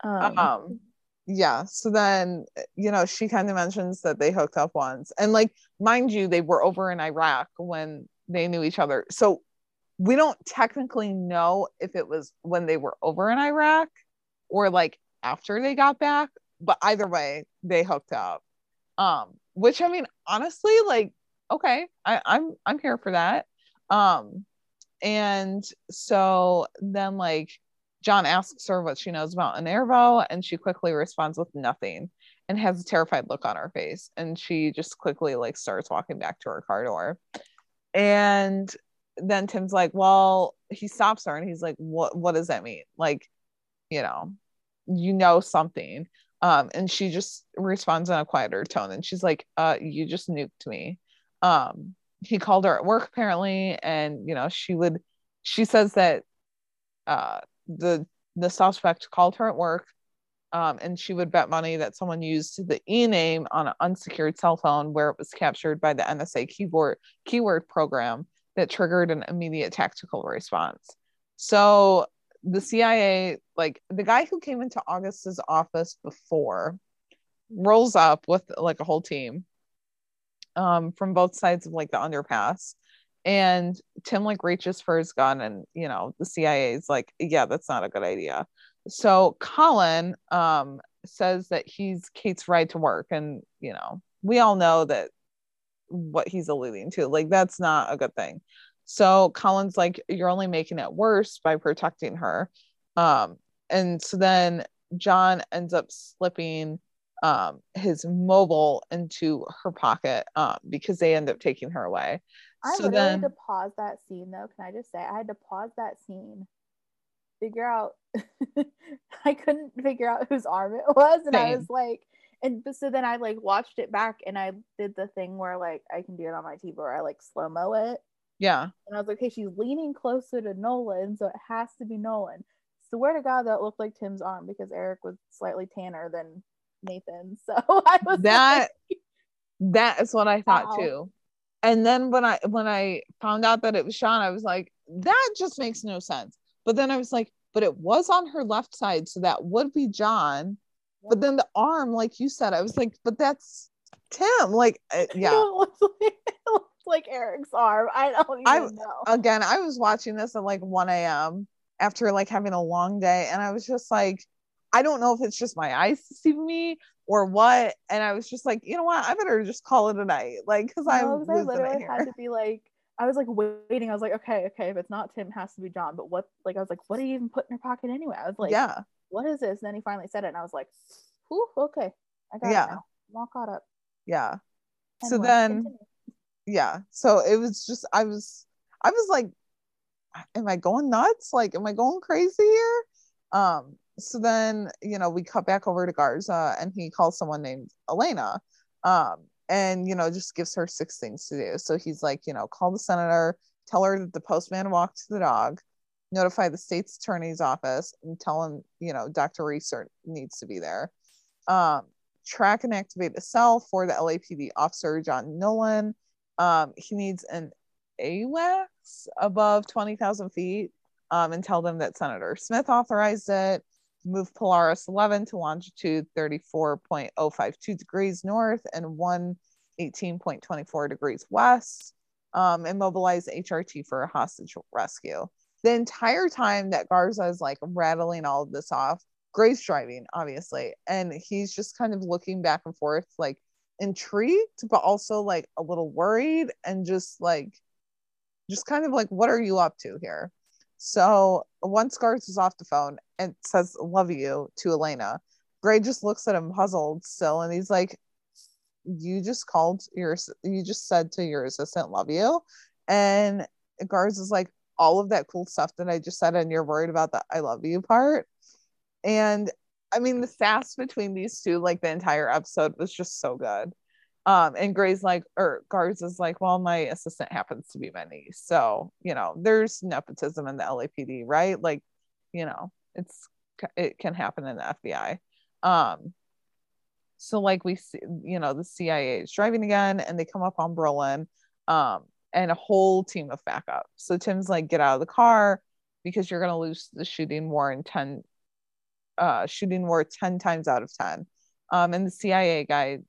um, um yeah. So then, you know, she kind of mentions that they hooked up once, and like, mind you, they were over in Iraq when they knew each other, so we don't technically know if it was when they were over in Iraq or like after they got back, but either way they hooked up. Um which, I mean, honestly, like, okay, I, I'm I'm here for that. Um and so then like John asks her what she knows about Enervo, and she quickly responds with nothing and has a terrified look on her face, and she just quickly like starts walking back to her car door. And then Tim's like, well, he stops her and he's like, what what does that mean? Like, you know, you know something. Um, and she just responds in a quieter tone. And she's like, uh, you just nuked me. Um, he called her at work apparently. And, you know, she would, she says that uh, the, the suspect called her at work. Um, and she would bet money that someone used the E name on an unsecured cell phone where it was captured by the N S A keyboard keyword program that triggered an immediate tactical response. So the C I A, like the guy who came into August's office before, rolls up with like a whole team um, from both sides of like the underpass. And Tim like reaches for his gun, and, you know, the C I A is like, yeah, that's not a good idea. So Colin um, says that he's Kate's ride to work. And, you know, we all know that what he's alluding to, like, that's not a good thing. So Colin's like, you're only making it worse by protecting her. Um, and so then John ends up slipping um, his mobile into her pocket um, because they end up taking her away. I so then- had to pause that scene though. Can I just say, I had to pause that scene. Figure out I couldn't figure out whose arm it was, and Same. I was like, and so then I like watched it back, and I did the thing where like I can do it on my T V where I like slow-mo it, yeah, and I was like, okay, she's leaning closer to Nolan, so it has to be Nolan. Swear to God that looked like Tim's arm because Eric was slightly tanner than Nathan, so I was that like, that is what I thought wow. too. And then when I when I found out that it was Sean, I was like, that just makes no sense. But then I was like, but it was on her left side, so that would be John. Yeah. But then the arm, like you said, I was like, but that's Tim. Like, uh, yeah. It looks like, it looks like Eric's arm. I don't even I, know. Again, I was watching this at like one a.m. after like having a long day. And I was just like, I don't know if it's just my eyes deceiving me or what. And I was just like, you know what? I better just call it a night. Like, because no, I'm I literally had here. to be like, I was like waiting. I was like, okay, okay, if it's not Tim, it has to be John. But what, like, I was like, what do you even put in your pocket anyway? I was like, yeah, what is this? And then he finally said it, and I was like, whew, okay, I got yeah. it now. I'm all caught up. Yeah. Anyway, so then, continue. yeah. So it was just, I was, I was like, am I going nuts? Like, am I going crazy here? Um. So then, you know, we cut back over to Garza, and he calls someone named Elena. Um. And, you know, just gives her six things to do. So he's like, you know, call the senator, tell her that the postman walked the dog, notify the state's attorney's office, and tell him, you know, Doctor Research needs to be there. Um, track and activate a cell for the L A P D officer, John Nolan. Um, he needs an A W A C S above twenty thousand feet, um, and tell them that Senator Smith authorized it. Move Polaris eleven to longitude thirty-four point zero five two degrees north and one eighteen point two four degrees west, um, and mobilize H R T for a hostage rescue. The entire time that Garza is like rattling all of this off, Gray's driving, obviously, and he's just kind of looking back and forth, like intrigued, but also like a little worried, and just like, just kind of like, what are you up to here? So once Garza is off the phone and says love you to Elena, Gray just looks at him puzzled still, and he's like, you just called your you just said to your assistant love you, and Garza's like, all of that cool stuff that I just said, and you're worried about the I love you part. And I mean, the sass between these two, like the entire episode was just so good. Um, and Gray's like, or Garza's like, well, my assistant happens to be my niece. So, you know, there's nepotism in the L A P D, right? Like, you know, it's, it can happen in the F B I. Um, so like we see, you know, the C I A is driving again, and they come up on Brolin, um, and a whole team of backup. So Tim's like, get out of the car because you're going to lose the shooting war in ten, uh, shooting war ten times out of ten. Um, and the C I A guy,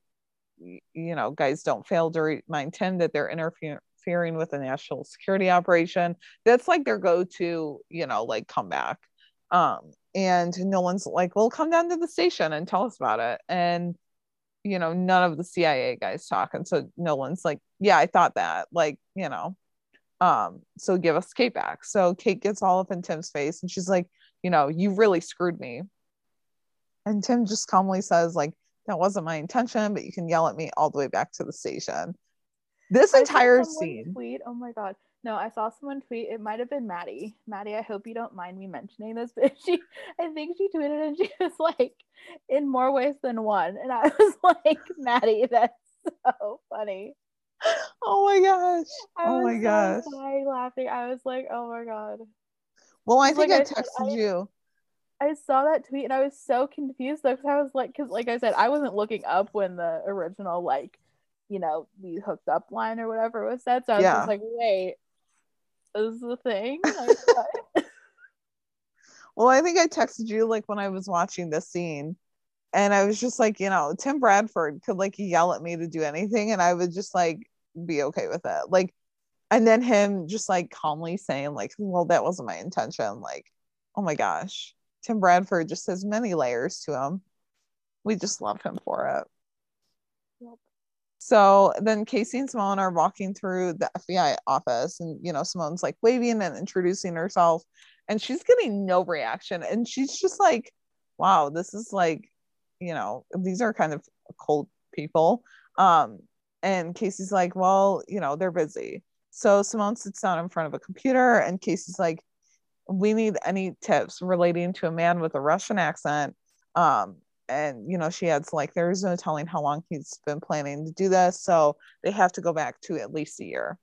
you know, guys don't fail to remind Tim that they're interfering with a national security operation. That's like their go-to, you know, like comeback. Um, and no one's like, well, come down to the station and tell us about it. And, you know, none of the C I A guys talk. And so no one's like, yeah, I thought that, like, you know, um, so give us Kate back. So Kate gets all up in Tim's face, and she's like, you know, you really screwed me. And Tim just calmly says, like, that wasn't my intention, but you can yell at me all the way back to the station. This I entire scene. Tweet. Oh my God. No, I saw someone tweet. It might have been Maddie. Maddie, I hope you don't mind me mentioning this, but she, I think she tweeted, and she was like, in more ways than one. And I was like, Maddie, that's so funny. Oh my gosh. I oh my gosh. I was laughing. I was like, oh my God. Well, I think like I texted I said, you. I, I saw that tweet, and I was so confused though, because I was like, because like I said, I wasn't looking up when the original, like, you know, the hooked up line or whatever was said. So I was yeah. just like, wait, this is the thing? Like, well, I think I texted you like when I was watching this scene, and I was just like, you know, Tim Bradford could like yell at me to do anything, and I would just like be okay with it. Like, and then him just like calmly saying like, well, that wasn't my intention. Like, oh my gosh. Tim Bradford just has many layers to him. We just love him for it. Yep. So then Casey and Simone are walking through the F B I office, and, you know, Simone's like waving and introducing herself, and she's getting no reaction. And she's just like, wow, this is like, you know, these are kind of cold people. Um, and Casey's like, well, you know, they're busy. So Simone sits down in front of a computer, and Casey's like, we need any tips relating to a man with a Russian accent. Um, and, you know, she adds like, there's no telling how long he's been planning to do this. So they have to go back to at least a year.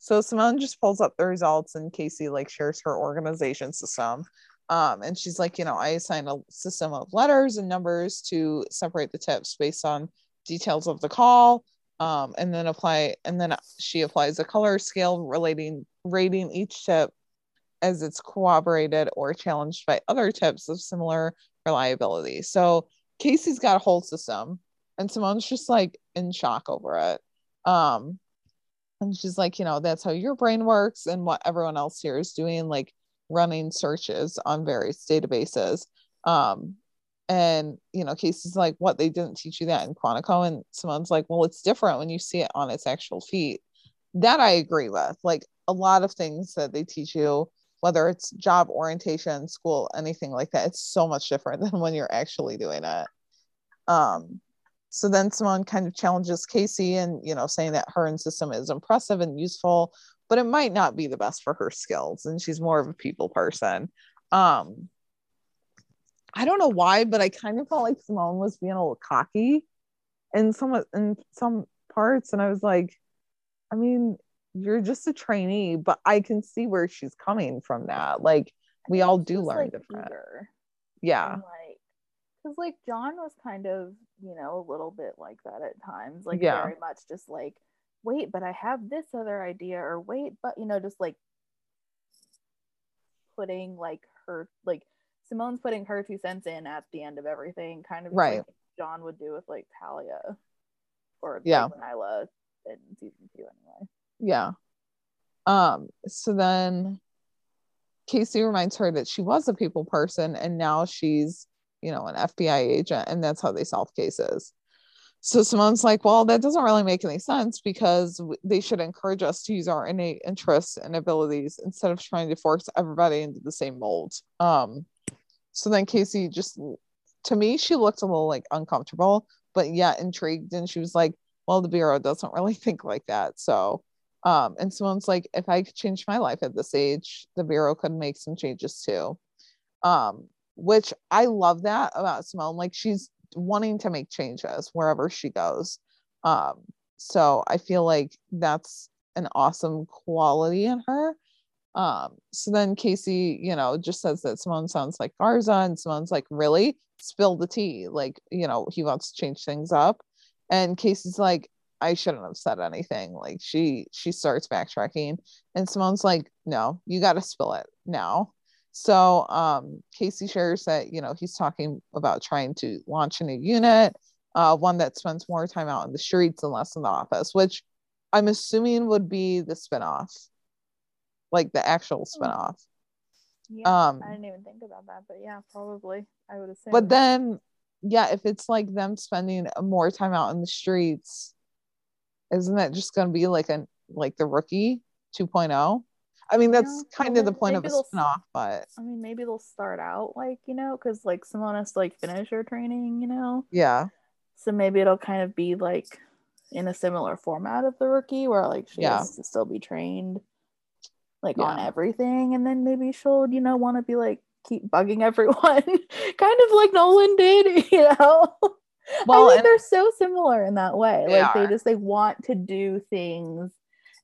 So Simone just pulls up the results, and Casey like shares her organization system. Um, and she's like, you know, I assign a system of letters and numbers to separate the tips based on details of the call. Um, and then apply, and then she applies a color scale relating, rating each tip as it's corroborated or challenged by other tips of similar reliability. So Casey's got a whole system, and Simone's just like in shock over it. Um, and she's like, you know, that's how your brain works, and what everyone else here is doing, like running searches on various databases. Um, And, you know, Casey's like, what, they didn't teach you that in Quantico? And Simone's like, well, it's different when you see it on its actual feet. That I agree with. Like, a lot of things that they teach you, whether it's job orientation, school, anything like that, it's so much different than when you're actually doing it. Um, so then Simone kind of challenges Casey and, you know, saying that her system is impressive and useful, but it might not be the best for her skills. And she's more of a people person. Um, I don't know why, but I kind of felt like Simone was being a little cocky in some, in some parts. And I was like, I mean, you're just a trainee, but I can see where she's coming from that. Like, we all do learn like different. Eager. Yeah. And like, because like John was kind of, you know, a little bit like that at times. Like, yeah. Very much just like, wait, but I have this other idea, or wait, but, you know, just like putting like her, like, Simone's putting her two cents in at the end of everything, kind of right. Like John would do with like Talia or yeah. Nyla in season two anyway. Yeah. Um, so then Casey reminds her that she was a people person and now she's, you know, an F B I agent, and that's how they solve cases. So Simone's like, well, that doesn't really make any sense because they should encourage us to use our innate interests and abilities instead of trying to force everybody into the same mold. Um, so then Casey just, to me, she looked a little like uncomfortable, but yet intrigued. And she was like, well, the Bureau doesn't really think like that. So, um, and Simone's like, if I could change my life at this age, the Bureau could make some changes too. Um, which I love that about Simone. Like, she's wanting to make changes wherever she goes. Um, so I feel like that's an awesome quality in her. Um, so then Casey, you know, just says that Simone sounds like Garza, and Simone's like, really? Spill the tea. Like, you know, he wants to change things up. And Casey's like, I shouldn't have said anything. Like, she, she starts backtracking, and Simone's like, no, you got to spill it now. So um, Casey shares that, you know, he's talking about trying to launch a new unit, uh, one that spends more time out in the streets and less in the office, which I'm assuming would be the spinoff, like the actual spinoff. Yeah, um, I didn't even think about that, but yeah, probably, I would assume. But then, yeah, if it's like them spending more time out in the streets, isn't that just going to be like a like the Rookie two point oh? I mean, that's yeah, kind I mean, of the point of a spinoff, but I mean, maybe they'll start out like, you know, because like Simone has to like finish her training, you know? Yeah. So maybe it'll kind of be like in a similar format of the Rookie, where like she yeah. has to still be trained like yeah. on everything, and then maybe she'll, you know, want to be like keep bugging everyone, kind of like Nolan did, you know? Well, I think and- they're so similar in that way. They like are. They just they want to do things,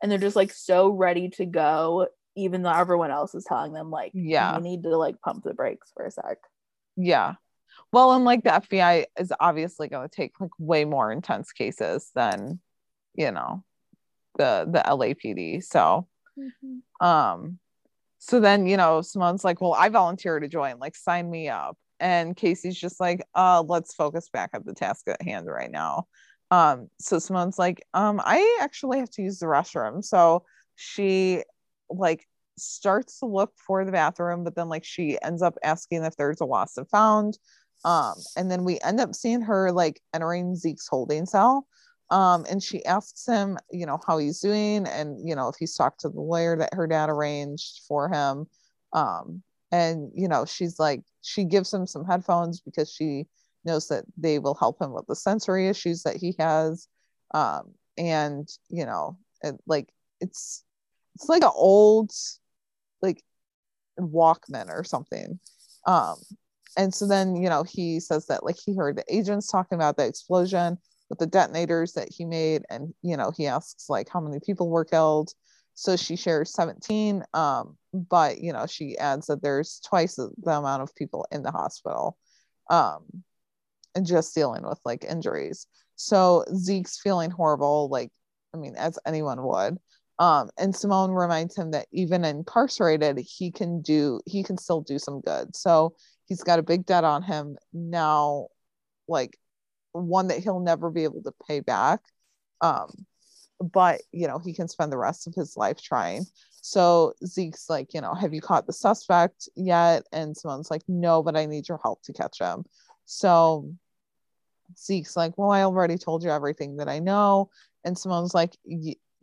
and they're just like so ready to go, even though everyone else is telling them like, yeah, you need to like pump the brakes for a sec. Yeah. Well, and like the F B I is obviously going to take like way more intense cases than, you know, the the L A P D. So, mm-hmm. um, so then, you know, Simone's like, well, I volunteer to join, like, sign me up. And Casey's just like, uh, let's focus back on the task at hand right now. Um, so Simone's like, um, I actually have to use the restroom. So she like starts to look for the bathroom, but then like she ends up asking if there's a lost and found. Um, and then we end up seeing her like entering Zeke's holding cell. Um, and she asks him, you know, how he's doing, and, you know, if he's talked to the lawyer that her dad arranged for him. Um, and, you know, she's like, she gives him some headphones because she knows that they will help him with the sensory issues that he has. Um, and, you know, it, like, it's, it's like an old, like, Walkman or something. Um, and so then, you know, he says that, like, he heard the agents talking about the explosion with the detonators that he made, and, you know, he asks like how many people were killed. So she shares seventeen, um, but, you know, she adds that there's twice the amount of people in the hospital, um, and just dealing with like injuries. So Zeke's feeling horrible, like, I mean, as anyone would. Um, and Simone reminds him that even incarcerated, he can do, he can still do some good. So he's got a big debt on him now, like, one that he'll never be able to pay back, um but, you know, he can spend the rest of his life trying. So Zeke's like, you know, have you caught the suspect yet? And Simone's like, no, but I need your help to catch him. So Zeke's like, well, I already told you everything that I know. And Simone's like,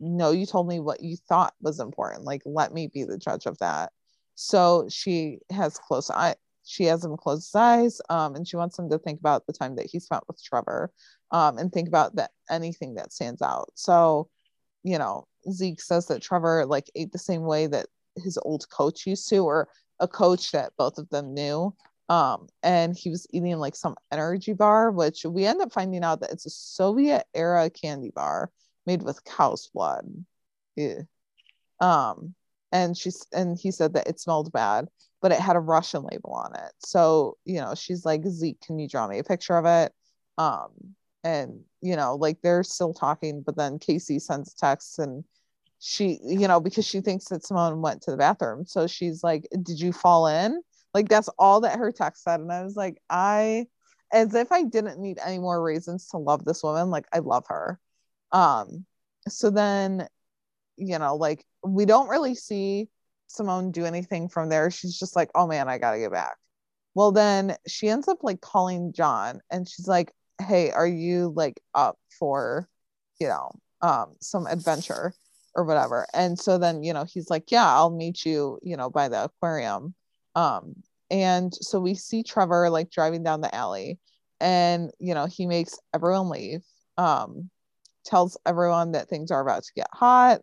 no, you told me what you thought was important. Like, let me be the judge of that. So she has close eye. She has him close his eyes, um, and she wants him to think about the time that he spent with Trevor, um, and think about that anything that stands out. So, you know, Zeke says that Trevor like ate the same way that his old coach used to, or a coach that both of them knew. Um, and he was eating like some energy bar, which we end up finding out that it's a Soviet era candy bar made with cow's blood. Ew. Um, and she's, and he said that it smelled bad, but it had a Russian label on it. So, you know, she's like, Zeke, can you draw me a picture of it? Um, and, you know, like they're still talking, but then Casey sends texts, and she, you know, because she thinks that Simone went to the bathroom. So she's like, did you fall in? Like, that's all that her text said. And I was like, I, as if I didn't need any more reasons to love this woman. Like, I love her. Um, so then, you know, like, we don't really see Simone do anything from there. She's just like, oh man, I gotta get back. Well, then she ends up like calling John, and she's like, hey, are you like up for, you know, um, some adventure or whatever? And so then, you know, he's like, yeah, I'll meet you, you know, by the aquarium. Um, and so we see Trevor like driving down the alley, and, you know, he makes everyone leave, um, tells everyone that things are about to get hot.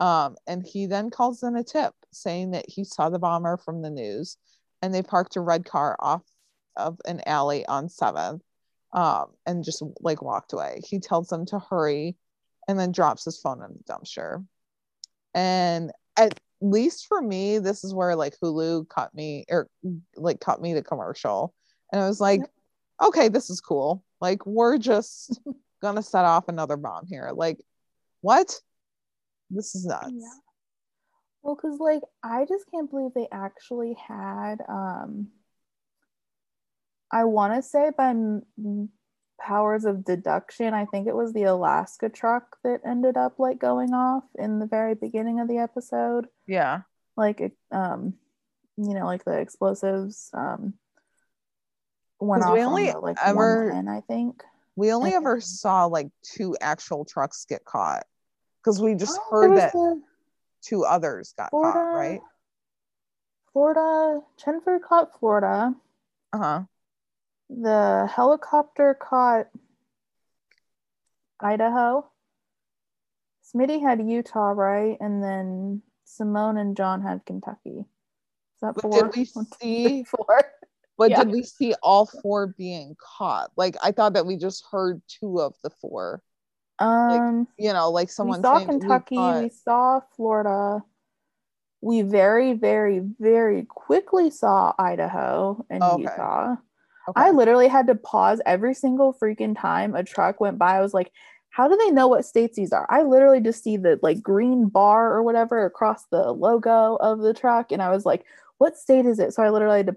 Um, and he then calls in a tip saying that he saw the bomber from the news, and they parked a red car off of an alley on seventh, um, and just like walked away. He tells them to hurry, and then drops his phone in the dumpster. And at least for me, this is where like Hulu cut me or like cut me to commercial. And I was like, okay, this is cool. Like, we're just gonna set off another bomb here. Like, what? This is nuts. Yeah. Well, because like, I just can't believe they actually had, um, I want to say by m- powers of deduction, I think it was the Alaska truck that ended up like going off in the very beginning of the episode. Yeah. Like, it, um, you know, like the explosives um, went off. We only on the, like, ever, one ten, I think. We only I ever think. saw like two actual trucks get caught, because we just oh, heard that. The- Two others got Florida, caught, right? Florida, Chenford caught Florida. Uh huh. The helicopter caught Idaho. Smitty had Utah, right? And then Simone and John had Kentucky. Is that but four? Did we One, see two, three, four? But yeah. Did we see all four being caught? Like, I thought that we just heard two of the four. Um, like, you know, like someone we saw Kentucky, we, caught... we saw Florida, we very, very, very quickly saw Idaho and okay. Utah. Okay. I literally had to pause every single freaking time a truck went by. I was like, how do they know what states these are? I literally just see the like green bar or whatever across the logo of the truck, and I was like, what state is it? So I literally had to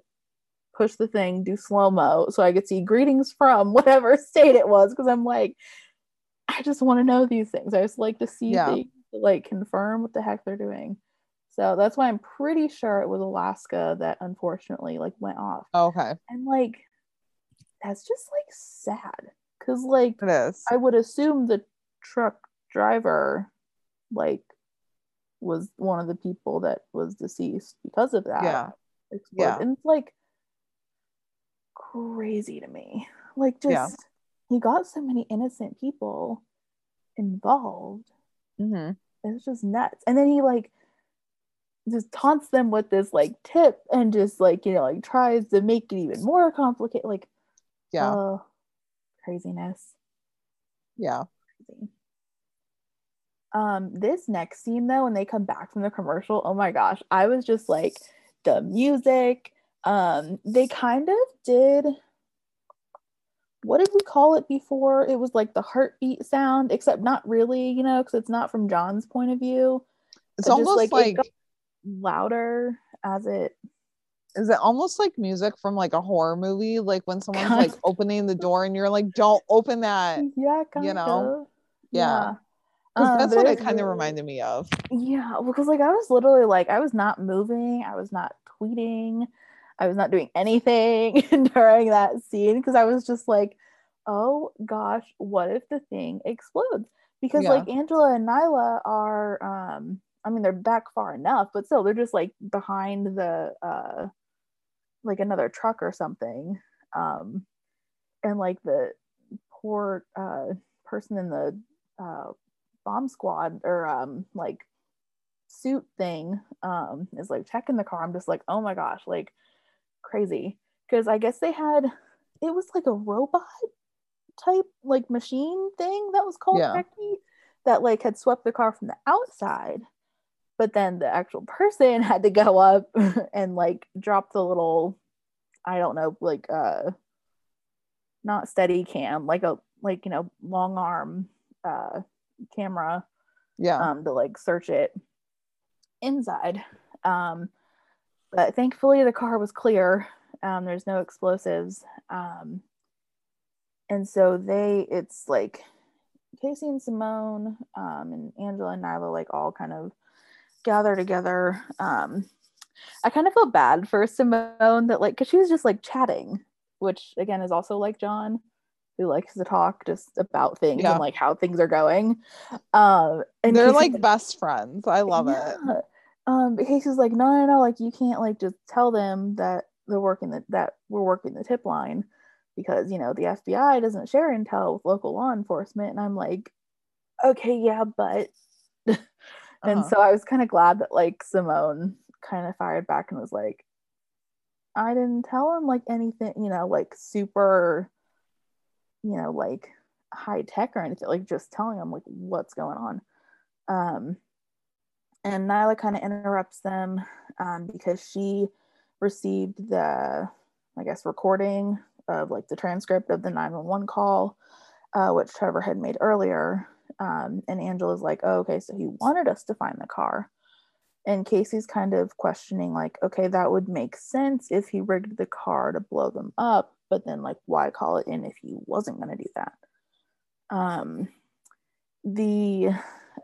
push the thing, do slow-mo, so I could see greetings from whatever state it was, because I'm like, I just want to know these things. I just like to see yeah. things, like confirm what the heck they're doing. So that's why I'm pretty sure it was Alaska that unfortunately like went off. Okay. And like, that's just like sad, because like it is. I would assume the truck driver like was one of the people that was deceased because of that. Yeah. Explode. Yeah. And it's like crazy to me. Like just. Yeah. He got so many innocent people involved. Mm-hmm. It's just nuts. And then he like just taunts them with this like tip, and just like, you know, like tries to make it even more complicated. Like, yeah, uh, craziness. Yeah. Crazy. Um, this next scene though, when they come back from the commercial, oh my gosh, I was just like, the music. Um, they kind of did. What did we call it before? It was like the heartbeat sound, except not really, you know, because it's not from John's point of view. It's almost like, like it got louder as it. Is it almost like music from like a horror movie? Like when someone's like opening the door and you're like, don't open that. Yeah, kind of. You know? Yeah. yeah. Um, that's what it kind of really... reminded me of. Yeah, because like I was literally like, I was not moving. I was not tweeting. I was not doing anything during that scene because I was just like, oh gosh, what if the thing explodes? Because yeah. like Angela and Nyla are, um, I mean, they're back far enough, but still they're just like behind the, uh, like another truck or something. Um, and like the poor uh, person in the uh, bomb squad or um, like suit thing um, is like checking the car. I'm just like, oh my gosh, like crazy. Because I guess they had, it was like a robot type like machine thing that was called yeah. Becky, that like had swept the car from the outside, but then the actual person had to go up and like drop the little, I don't know, like uh not steady cam, like a like you know long arm uh camera yeah um to like search it inside, um but thankfully the car was clear, um there's no explosives, um and so they, it's like Casey and Simone um, and Angela and Nyla like all kind of gather together. Um, I kind of feel bad for Simone that like, because she was just like chatting, which again is also like John, who likes to talk just about things yeah. and like how things are going. Um, and they're Casey's like, like best friends. I love yeah. it. Um, but Casey's like, no, no, no, like you can't like just tell them that they're working the, that we're working the tip line, because, you know, the F B I doesn't share intel with local law enforcement. And I'm like, okay, yeah, but... and uh-huh. so I was kind of glad that, like, Simone kind of fired back and was like, I didn't tell him, like, anything, you know, like, super, you know, like, high tech or anything. Like, just telling him, like, what's going on. Um, and Nyla kind of interrupts them um, because she received the, I guess, recording of like the transcript of the nine one one call, uh, which Trevor had made earlier. Um, and Angela's like, oh, okay, so he wanted us to find the car. And Casey's kind of questioning like, okay, that would make sense if he rigged the car to blow them up, but then like why call it in if he wasn't gonna do that? Um, the,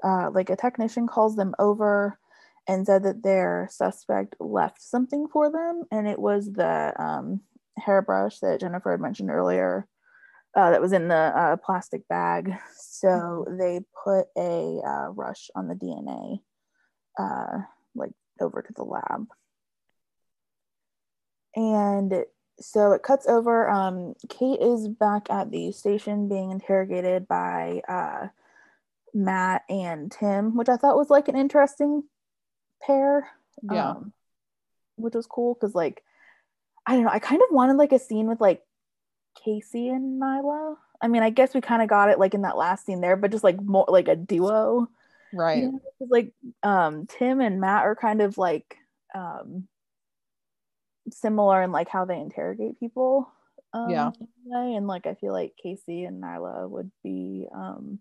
uh, like a technician calls them over and said that their suspect left something for them. And it was the, um, hairbrush that Jennifer had mentioned earlier, uh, that was in the uh, plastic bag. So they put a uh, rush on the D N A, uh, like over to the lab. And so it cuts over. Um, Kate is back at the station being interrogated by uh, Matt and Tim, which I thought was like an interesting pair. Yeah, um, which was cool because like, I don't know, I kind of wanted like a scene with like Casey and Nyla. I mean, I guess we kind of got it like in that last scene there, but just like more like a duo. Right. You know? Like um, Tim and Matt are kind of like um, similar in like how they interrogate people. Um, yeah. And like, I feel like Casey and Nyla would be, um,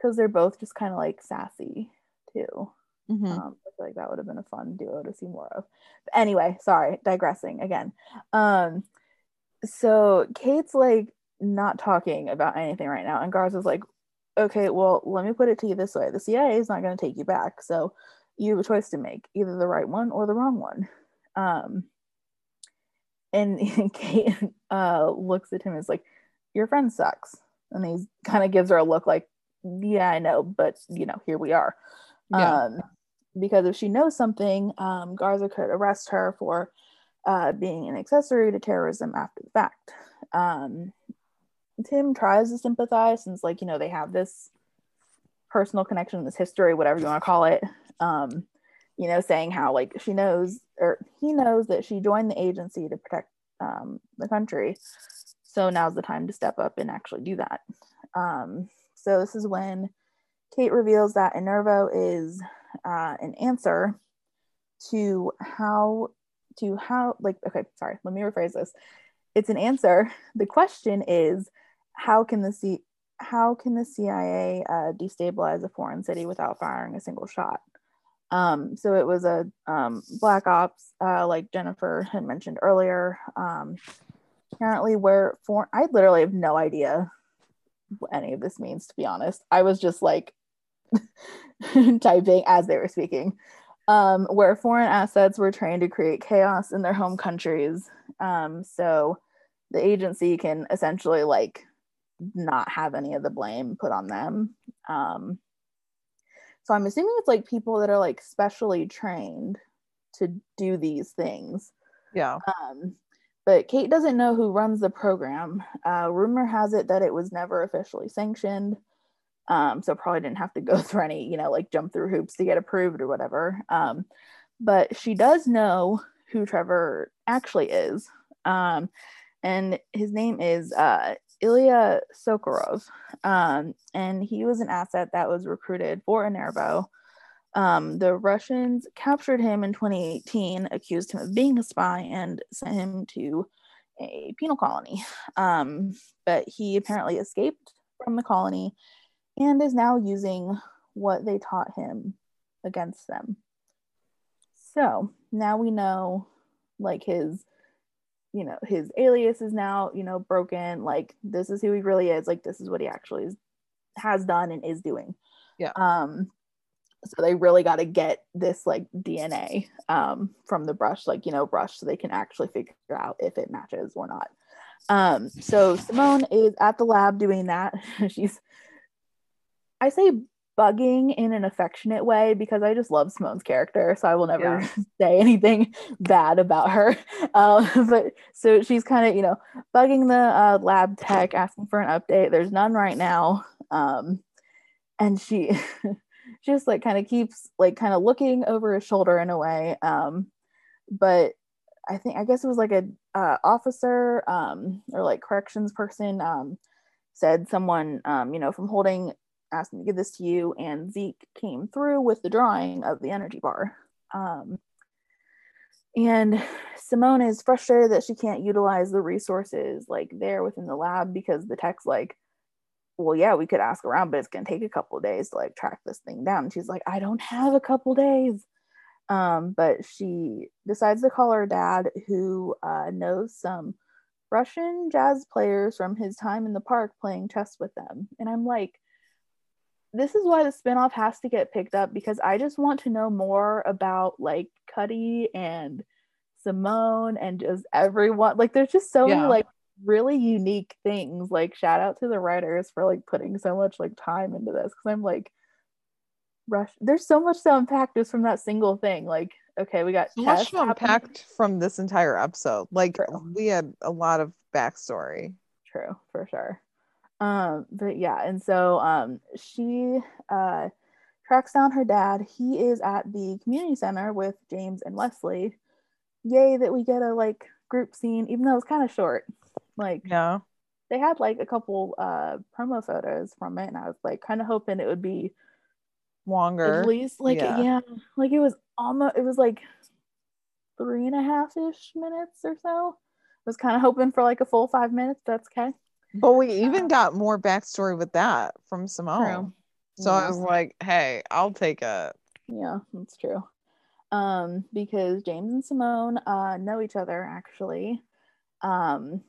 cause they're both just kind of like sassy too. Mm-hmm. Um, I feel like that would have been a fun duo to see more of. But anyway, sorry, digressing again. Um, so Kate's like not talking about anything right now, and Garza's like, okay, well, let me put it to you this way: the C I A is not going to take you back, so you have a choice to make, either the right one or the wrong one. Um, and Kate uh, looks at him and is like, "Your friend sucks," and he kind of gives her a look like, "Yeah, I know, but you know, here we are." Yeah. Um, because if she knows something, um, Garza could arrest her for uh, being an accessory to terrorism after the fact. Um, Tim tries to sympathize since, like, you know, they have this personal connection, this history, whatever you want to call it, um, you know, saying how, like, she knows, or he knows that she joined the agency to protect um, the country, so now's the time to step up and actually do that. Um, so this is when Kate reveals that Enervo is uh, an answer to how, to how, like, okay, sorry, let me rephrase this. It's an answer. The question is, how can the C- how can the C I A uh, destabilize a foreign city without firing a single shot? Um, so it was a um, black ops, uh, like Jennifer had mentioned earlier. Um, apparently, where for I literally have no idea what any of this means, to be honest. I was just like typing as they were speaking. um, where foreign assets were trying to create chaos in their home countries. Um, so the agency can essentially like not have any of the blame put on them. Um, so I'm assuming it's like people that are like specially trained to do these things. Yeah. Um, but Kate doesn't know who runs the program. Uh, rumor has it that it was never officially sanctioned. Um, so probably didn't have to go through any, you know, like jump through hoops to get approved or whatever. Um, but she does know who Trevor actually is. Um, and his name is uh, Ilya Sokorov. Um, and he was an asset that was recruited for Enervo. Um, the Russians captured him in twenty eighteen, accused him of being a spy, and sent him to a penal colony. Um, but he apparently escaped from the colony and is now using what they taught him against them. So now we know, like, his, you know, his alias is now, you know, broken. Like, this is who he really is. Like, this is what he actually is, has done and is doing. Yeah. Um, so they really got to get this, like, D N A um, from the brush, like, you know, brush, so they can actually figure out if it matches or not. Um, so Simone is at the lab doing that. She's, I say bugging in an affectionate way because I just love Simone's character, so I will never yeah. say anything bad about her. Uh, but so she's kind of, you know, bugging the uh, lab tech, asking for an update. There's none right now. Um, and she just like kind of keeps like kind of looking over his shoulder in a way. Um, but I think, I guess it was like a uh, officer um, or like corrections person um, said someone, um, you know, from holding asked me to give this to you, and Zeke came through with the drawing of the energy bar. Um, and Simone is frustrated that she can't utilize the resources like there within the lab, because the tech's like, well, yeah, we could ask around, but it's going to take a couple of days to like track this thing down. And she's like, I don't have a couple days. Um, but she decides to call her dad, who uh, knows some Russian jazz players from his time in the park playing chess with them. And I'm like, this is why the spinoff has to get picked up, because I just want to know more about like Cutty and Simone and just everyone. Like, there's just so yeah. many like really unique things. Like, shout out to the writers for like putting so much like time into this, because I'm like, rush. There's so much to unpack just from that single thing. Like, okay, we got so much to unpack from this entire episode. Like, true. We had a lot of backstory. True, for sure. Um, but yeah, and so um, she uh, tracks down her dad. He is at the community center with James and Wesley. Yay that we get a like group scene, even though it's kind of short. Like, yeah, they had like a couple uh, promo photos from it, and I was like kind of hoping it would be longer. At least like yeah. yeah, like it was almost it was like three and a half ish minutes or so. I was kind of hoping for like a full five minutes. That's okay. But we even got more backstory with that from Simone. True. So yeah. I was like, hey, I'll take it. Yeah, that's true. Um, because James and Simone uh, know each other, actually. Um,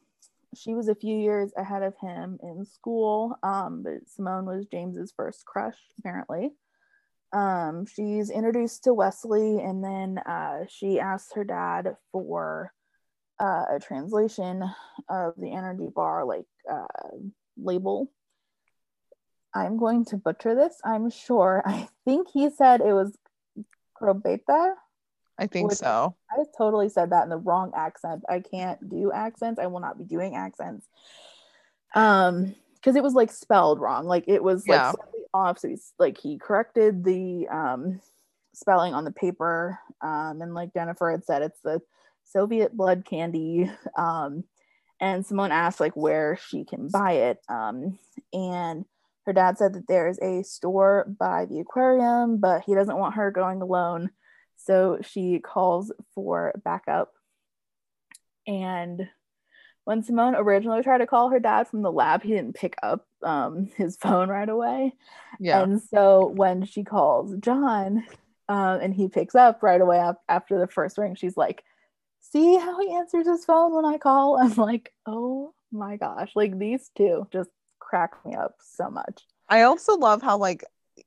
she was a few years ahead of him in school, um, but Simone was James's first crush, apparently. Um, she's introduced to Wesley, and then uh, she asks her dad for Uh, a translation of the energy bar like uh, label. I'm going to butcher this, I'm sure. I think he said it was Krobeta. I think so. I totally said that in the wrong accent. I can't do accents. I will not be doing accents. Um, because it was like spelled wrong. Like it was like yeah. slightly off. So he's like he corrected the um spelling on the paper. Um, and like Jennifer had said, it's the Soviet blood candy, um, and Simone asked like where she can buy it, um, and her dad said that there is a store by the aquarium, but he doesn't want her going alone, so she calls for backup. And when Simone originally tried to call her dad from the lab, he didn't pick up um, his phone right away, yeah. and so when she calls John, uh, and he picks up right away ap- after the first ring, she's like, see how he answers his phone when I call? I'm like, oh my gosh. Like, these two just crack me up so much. I also love how, like,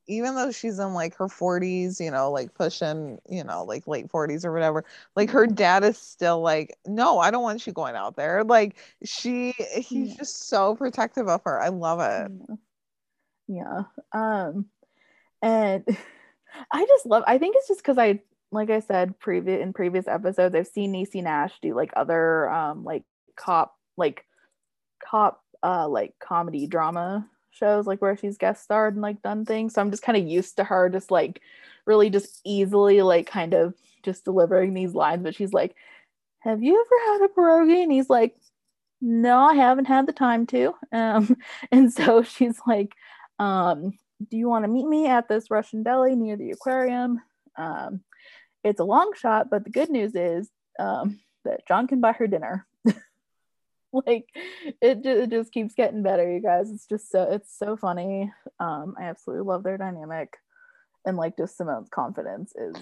even though she's in like her forties, you know, like pushing, you know, like late forties or whatever, like her dad is still like, no, I don't want you going out there. Like she, he's just so protective of her. I love it. Yeah. Um, and I just love, I think it's just because I, like I said, previous in previous episodes, I've seen Niecy Nash do like other um, like cop, like cop, uh, like comedy drama shows, like where she's guest starred and like done things. So I'm just kind of used to her just like really just easily like kind of just delivering these lines. But she's like, have you ever had a pierogi? And he's like, no, I haven't had the time to. Um, and so she's like, um, do you want to meet me at this Russian deli near the aquarium? Um, it's a long shot, but the good news is um, that John can buy her dinner. Like it, it just keeps getting better, you guys. It's just so, it's so funny. Um, I absolutely love their dynamic, and like just Simone's confidence is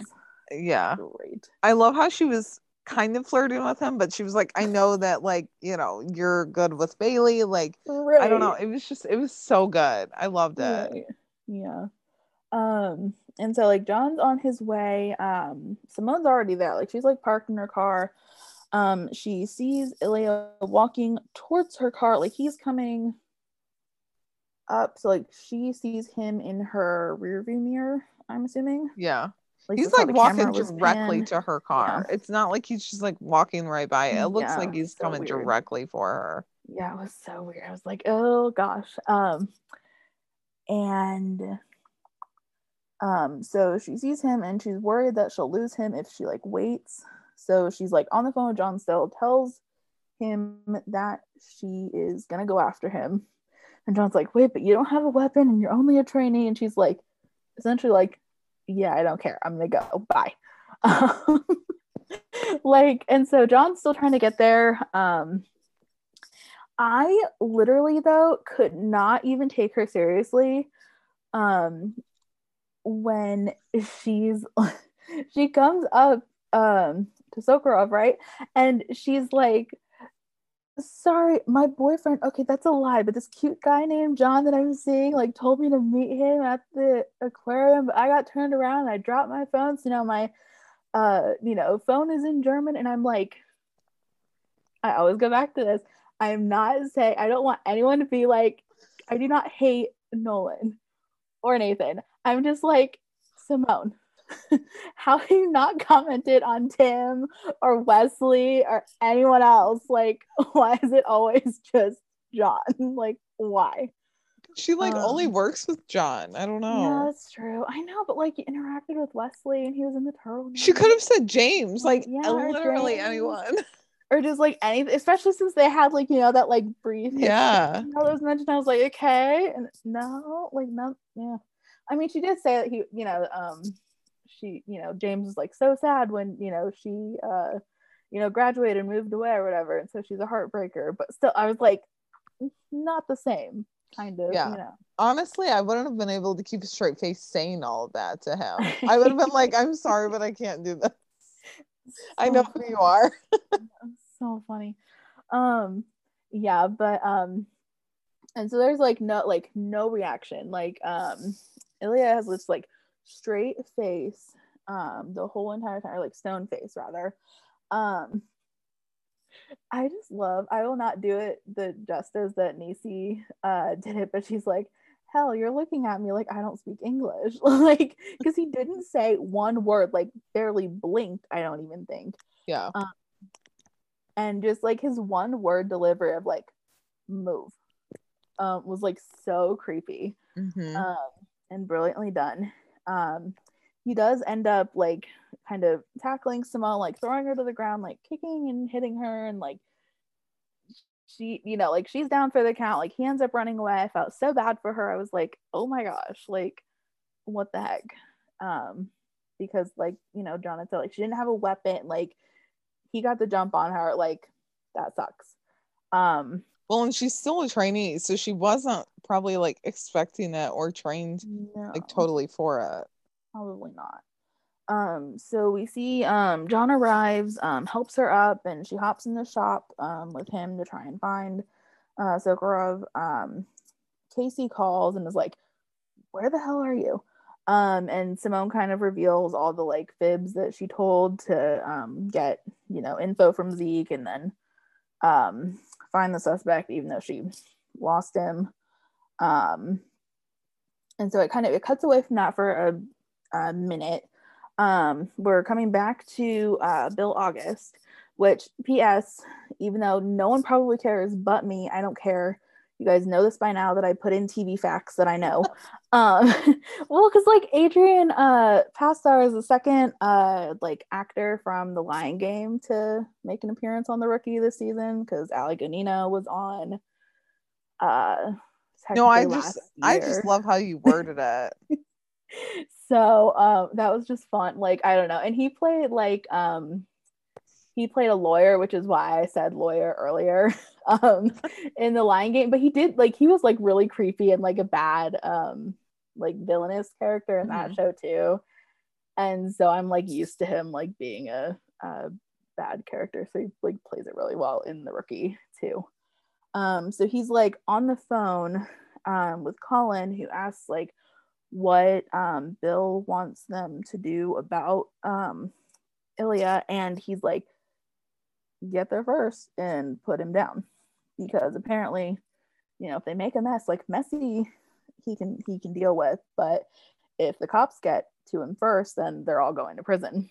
yeah great. I love how she was kind of flirting with him, but she was like, I know that like, you know, you're good with Bailey. Like right. I don't know. It was just, it was so good. I loved it. Right. Yeah. Um, and so like John's on his way. Um, Simone's already there. Like she's like parked in her car. Um, she sees Ilya walking towards her car, like he's coming up, so like she sees him in her rearview mirror, I'm assuming. Yeah, like, he's like walking directly to her car. Yeah. It's not like he's just like walking right by it. It looks yeah, like he's so coming weird. directly for her. Yeah, it was so weird. I was like, oh gosh. Um, and um, so she sees him and she's worried that she'll lose him if she like waits. So she's like on the phone with John still, tells him that she is gonna go after him. And John's like, wait, but you don't have a weapon and you're only a trainee. And she's like, essentially like, yeah, I don't care. I'm gonna go. Bye. Um, like, and so John's still trying to get there. Um, I literally though could not even take her seriously um, when she's she comes up um to Sokorov, right? And she's like, sorry, my boyfriend, okay, that's a lie, but this cute guy named John that I'm seeing like told me to meet him at the aquarium, but I got turned around and I dropped my phone, so now my uh you know phone is in German. And I'm like, I always go back to this, I'm not saying, I don't want anyone to be like, I do not hate Nolan or Nathan, I'm just like, Simone, how have you not commented on Tim or Wesley or anyone else? Like, why is it always just John? Like, why? She like um, only works with John. I don't know. Yeah, that's true. I know, but like you interacted with Wesley and he was in the turtle. She could have said James, like yeah, literally James. Anyone. Or just like anything, especially since they had like, you know, that like brief. Yeah. You know, that was mentioned. I was like, okay. And no, like no, yeah. I mean, she did say that he, you know, um, she, you know, James is like so sad when, you know, she, uh, you know, graduated and moved away or whatever. And so she's a heartbreaker, but still I was like, not the same kind of, yeah. You know. Honestly, I wouldn't have been able to keep a straight face saying all of that to him. I would have been like, I'm sorry, but I can't do this. So I know funny. Who you are. So funny. Um, yeah, but, um, and so there's like no, like no reaction. Like, um, Ilya has this like straight face um the whole entire time, or like stone face rather. um I just love, I will not do it the justice that Niecy uh did it, but she's like, hell, you're looking at me like I don't speak English. Like, because he didn't say one word, like barely blinked, I don't even think. Yeah. Um, and just like his one word delivery of like move um was like so creepy. Mm-hmm. um and brilliantly done. Um, he does end up like kind of tackling Simone, like throwing her to the ground, like kicking and hitting her, and like she, you know, like she's down for the count. Like he ends up running away. I felt so bad for her. I was like, oh my gosh, like what the heck? Um, because like, you know, John said like she didn't have a weapon, like he got the jump on her, like that sucks. Um, well, and she's still a trainee, so she wasn't probably like expecting it or trained no. like totally for it. Probably not. Um, so we see um, John arrives, um, helps her up, and she hops in the shop um, with him to try and find uh, Sokorov. Um, Casey calls and is like, where the hell are you? Um, and Simone kind of reveals all the like fibs that she told to um, get, you know, info from Zeke, and then um, find the suspect, even though she lost him. Um, and so it kind of, it cuts away from that for a, a minute. Um, we're coming back to uh, Bill August, which P S, even though no one probably cares but me, I don't care. You guys know this by now that I put in T V facts that I know. Um, well, because like Adrian uh, Pastar is the second uh, like actor from The Lion Game to make an appearance on The Rookie this season, because Ali Gonino was on. Uh, no, I just year. I just love how you worded it. So uh, that was just fun. Like I don't know, and he played like um, he played a lawyer, which is why I said lawyer earlier. Um, in The Lion Game, but he did like he was like really creepy and like a bad um like villainous character in that mm-hmm. show too, and so I'm like used to him like being a, a bad character, so he like plays it really well in The Rookie too. Um, so he's like on the phone um with Colin, who asks like what um Bill wants them to do about um Ilya, and he's like, get there first and put him down, because apparently, you know, if they make a mess, like messy, he can he can deal with, but if the cops get to him first, then they're all going to prison.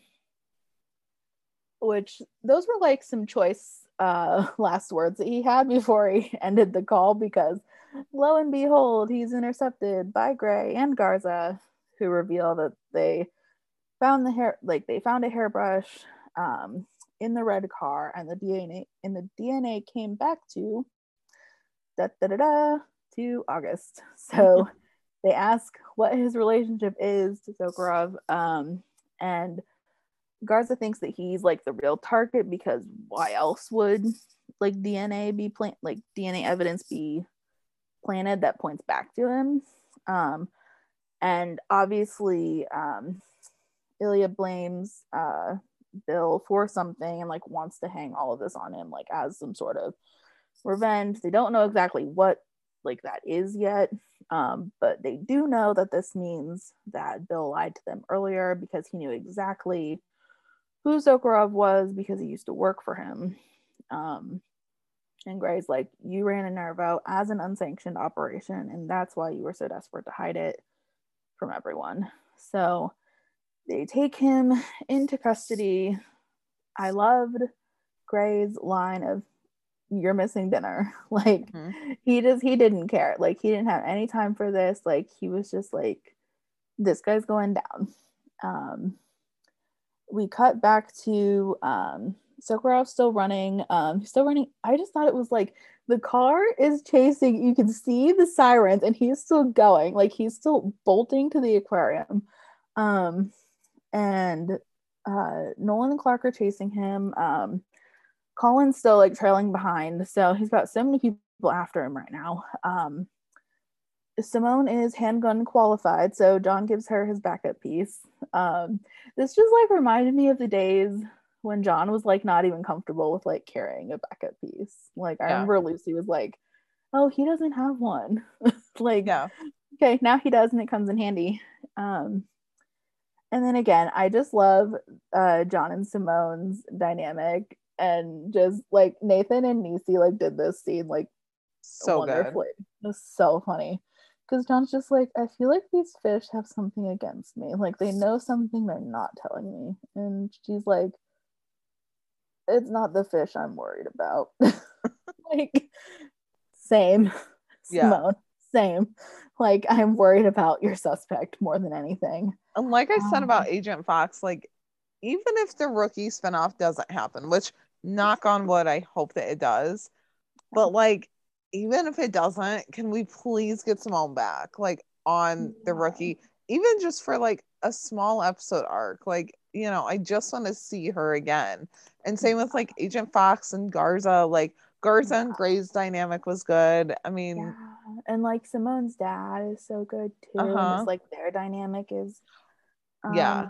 Which those were like some choice uh last words that he had before he ended the call, because lo and behold, he's intercepted by Gray and Garza, who reveal that they found the hair like they found a hairbrush um in the red car, and the D N A and the D N A came back to da, da, da, da, to August. So they ask what his relationship is to Sokorov, um, and Garza thinks that he's like the real target, because why else would like D N A be plant like D N A evidence be planted that points back to him? Um, and obviously, um, Ilya blames uh. Bill for something and like wants to hang all of this on him, like as some sort of revenge. They don't know exactly what like that is yet, um, but they do know that this means that Bill lied to them earlier, because he knew exactly who Sokorov was, because he used to work for him. Um, and Gray's like, you ran Enervo as an unsanctioned operation, and that's why you were so desperate to hide it from everyone. So they take him into custody. I loved Gray's line of, you're missing dinner. Like mm-hmm. he just, he didn't care. Like he didn't have any time for this. Like he was just like, this guy's going down. Um, we cut back to um, Sokorov still running. Um, he's still running. I just thought it was like, the car is chasing, you can see the sirens, and he's still going. Like he's still bolting to the aquarium. Um, and uh Nolan and Clark are chasing him. um Colin's still like trailing behind, so he's got so many people after him right now. um Simone is handgun qualified, so John gives her his backup piece. Um this just like reminded me of the days when John was like not even comfortable with like carrying a backup piece. Like yeah. I remember Lucy was like, oh, he doesn't have one. Like yeah. Okay, now he does, and it comes in handy. um And then again, I just love uh, John and Simone's dynamic, and just like Nathan and Niecy like did this scene like so wonderfully. Good. It was so funny, because John's just like, I feel like these fish have something against me. Like they know something they're not telling me, and she's like, it's not the fish I'm worried about. Like same, yeah. Simone. Same. Like I'm worried about your suspect more than anything. And like I said um, about Agent Fox, like even if the Rookie spinoff doesn't happen, which knock on wood, I hope that it does, but like even if it doesn't, can we please get Simone back like on the Rookie, even just for like a small episode arc? Like, you know, I just want to see her again. And same with like Agent Fox and Garza. Like Garza yeah. and Gray's dynamic was good. I mean, yeah. and like Simone's dad is so good too. Uh-huh. It's like their dynamic is um, yeah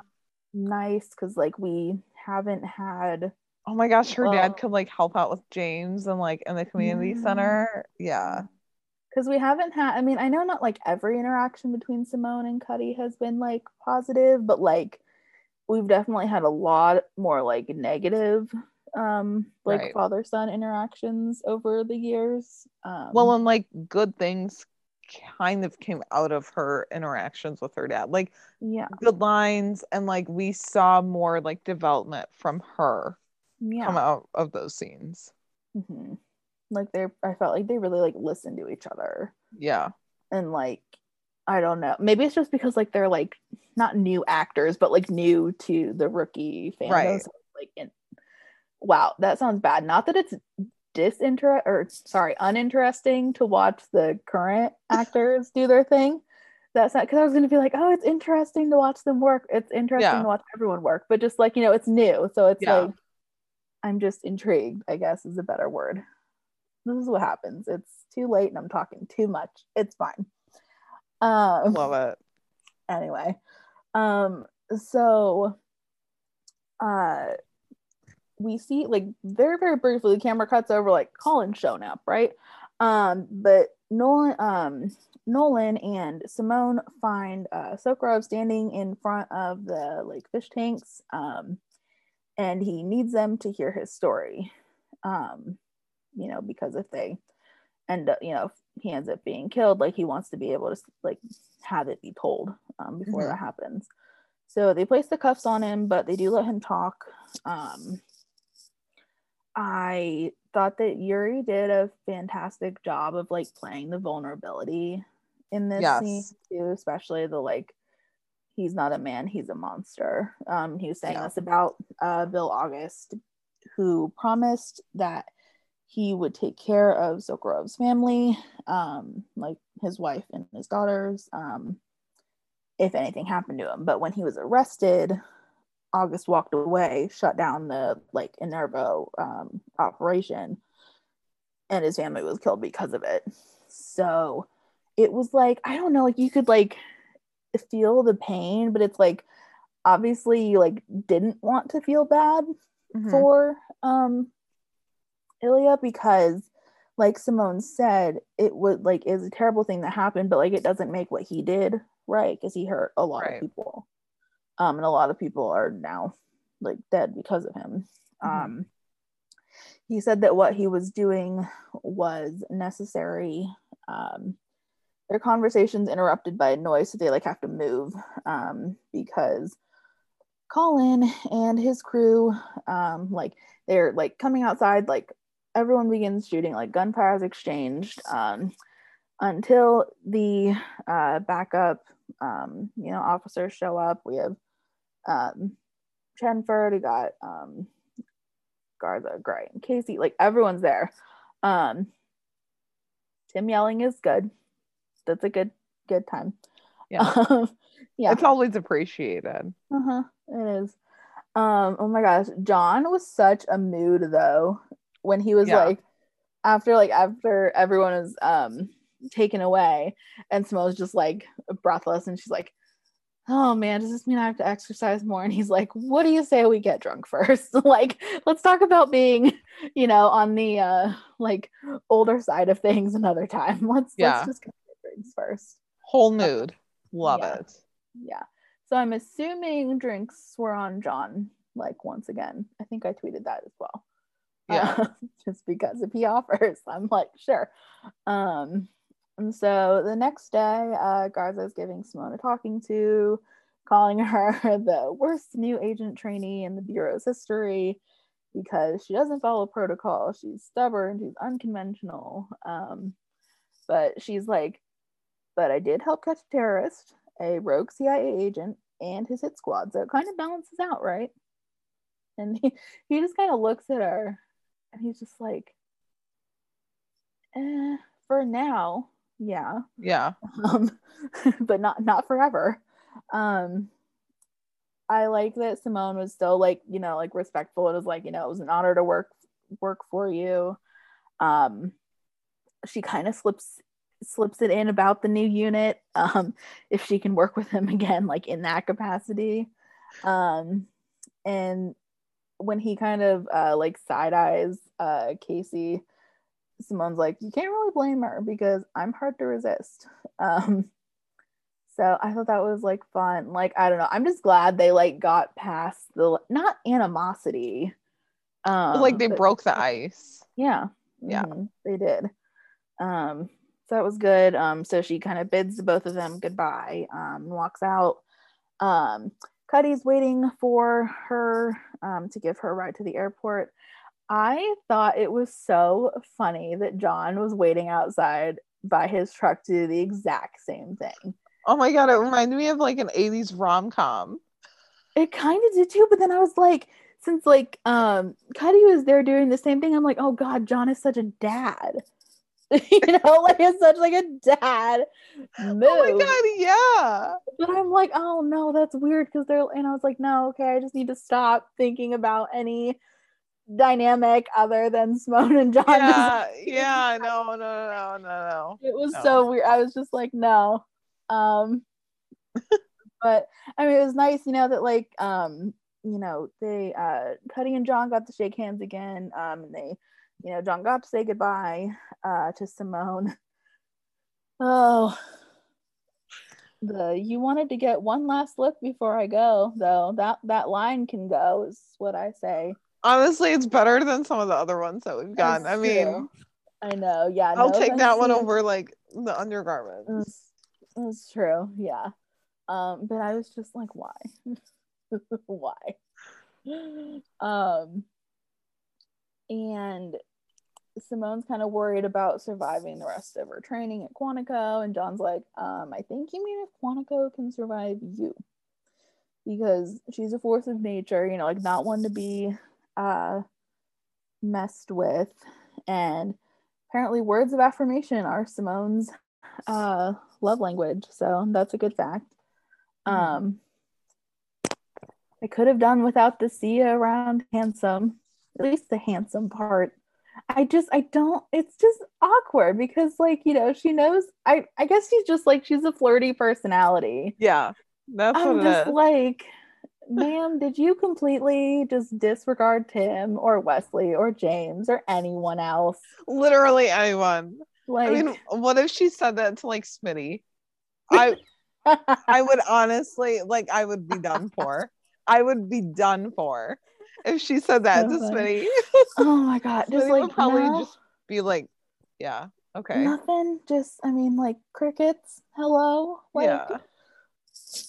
nice, because like we haven't had. Oh my gosh, her well, dad could like help out with James and like in the community yeah. center. Yeah, Because we haven't had, I mean, I know not like every interaction between Simone and Cutty has been like positive, but like we've definitely had a lot more like negative um like right. father-son interactions over the years. Um, well, and like good things kind of came out of her interactions with her dad, like yeah good lines, and like we saw more like development from her yeah. come out of those scenes. Mm-hmm. Like they I felt like they really like listened to each other, yeah and like I don't know, maybe it's just because like they're like not new actors but like new to the rookie fandom. Right. So, like in wow that sounds bad, not that it's disinterest or sorry uninteresting to watch the current actors do their thing. That's not because I was going to be like, oh, it's interesting to watch them work, it's interesting yeah. to watch everyone work, but just like, you know, it's new, so it's yeah. like I'm just intrigued, I guess is a better word. This is what happens, it's too late and I'm talking too much, it's fine. Um love it. Anyway, um so uh we see like very very briefly the camera cuts over like Colin showing up, right? Um but Nolan um Nolan and Simone find uh Sokorov standing in front of the like fish tanks, um and he needs them to hear his story, um you know, because if they end up, you know, if he ends up being killed, like he wants to be able to like have it be told um before mm-hmm. that happens. So they place the cuffs on him, but they do let him talk. um I thought that Yuri did a fantastic job of like playing the vulnerability in this yes. scene too, especially the like he's not a man, he's a monster. Um he was saying yeah. this about uh Bill August, who promised that he would take care of Sokorov's family, um like his wife and his daughters, um if anything happened to him. But when he was arrested, August walked away, shut down the like Enervo um, operation, and his family was killed because of it. So it was like, I don't know, like you could like feel the pain, but it's like obviously you like didn't want to feel bad mm-hmm. for um Ilya, because like Simone said, it would like is a terrible thing that happened, but like it doesn't make what he did right, because he hurt a lot right. of people. Um, and a lot of people are now like dead because of him. Um, mm-hmm. He said that what he was doing was necessary. Um, their conversation's interrupted by a noise, so they like have to move um, because Colin and his crew, um, like they're like coming outside, like everyone begins shooting, like gunfire is exchanged um, until the uh, backup um you know officers show up. We have um Chenford, we got um Garza, Gray, and Casey, like everyone's there. um Tim yelling is good, that's a good good time. Yeah um, yeah it's always appreciated. Uh-huh it is. Um oh my gosh, John was such a mood though when he was yeah. like after like after everyone is um taken away and Simone's just like breathless and she's like, oh man, does this mean I have to exercise more? And he's like, what do you say we get drunk first? Like let's talk about being, you know, on the uh like older side of things another time. Let's yeah. let's just get drinks first. Whole mood. Love yeah. it. Yeah. So I'm assuming drinks were on John like once again. I think I tweeted that as well. Yeah. Uh, just because if he offers, I'm like sure. Um And so the next day, uh, Garza's giving Simone a talking to, calling her the worst new agent trainee in the Bureau's history because she doesn't follow protocol. She's stubborn, she's unconventional. Um, but she's like, but I did help catch a terrorist, a rogue C I A agent, and his hit squad. So it kind of balances out, right? And he, he just kind of looks at her and he's just like, eh, for now. yeah yeah um but not not forever. um I like that Simone was still like, you know, like respectful. It was like, you know, it was an honor to work work for you. Um she kind of slips slips it in about the new unit, um if she can work with him again like in that capacity. Um and when he kind of uh like side eyes uh Casey, Simone's like, you can't really blame her because I'm hard to resist. Um, so I thought that was like fun. Like, I don't know. I'm just glad they like got past the, not animosity. Um, like they but, broke the ice. Yeah. Yeah. Mm-hmm, they did. Um, so that was good. Um, so she kind of bids both of them goodbye, um, walks out. Um, Cutty's waiting for her um, to give her a ride to the airport. I thought it was so funny that John was waiting outside by his truck to do the exact same thing. Oh my God, it reminded me of like an eighties rom-com. It kind of did too, but then I was like, since like um, Cutty was there doing the same thing, I'm like, oh God, John is such a dad. You know, like it's such like a dad move. Oh my God, yeah. But I'm like, oh no, that's weird because they're, and I was like, no, okay, I just need to stop thinking about any dynamic other than Simone and John. Yeah, yeah, no, no, no, no, no. It was no. so weird. I was just like, no. Um, but I mean, it was nice, you know, that like, um, you know, they, uh, Cutty and John got to shake hands again. Um, and they, you know, John got to say goodbye uh, to Simone. Oh, the you wanted to get one last look before I go, though. That that line can go is what I say. Honestly, it's better than some of the other ones that we've gotten. I mean, I know. Yeah, I'll no, take that true. one over like the undergarments. That's true. Yeah, um, but I was just like, why, why? Um, and Simone's kind of worried about surviving the rest of her training at Quantico, and John's like, um, I think you mean if Quantico can survive you, because she's a force of nature. You know, like not one to be. Uh, messed with, and apparently words of affirmation are Simone's uh, love language, so that's a good fact. Um, I could have done without the see around handsome, at least the handsome part. I just I don't it's just awkward because like, you know, she knows I, I guess she's just like she's a flirty personality. Yeah, that's I'm what just it is. like ma'am, did you completely just disregard Tim or Wesley or James or anyone else? Literally anyone. Like, I mean, what if she said that to like Smitty? I, I would honestly, like, I would be done for. I would be done for if she said that so to funny. Smitty. Oh my God! Just Smitty like would probably no, just be like, yeah, okay, nothing. Just, I mean, like crickets. Hello, like, yeah.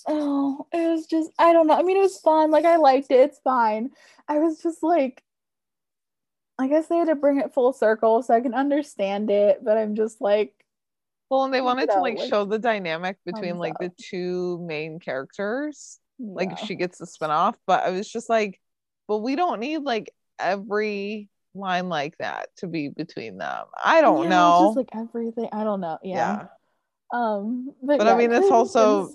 Oh, it was just, I don't know. I mean, it was fun. Like, I liked it. It's fine. I was just like, I guess they had to bring it full circle so I can understand it. But I'm just like, well, and they wanted know, to like, like show the dynamic between like up. the two main characters. Yeah. Like, if she gets the spinoff. But I was just like, but we don't need like every line like that to be between them. I don't yeah, know. Just like everything. I don't know. Yeah. yeah. um but, but yeah, I mean it's also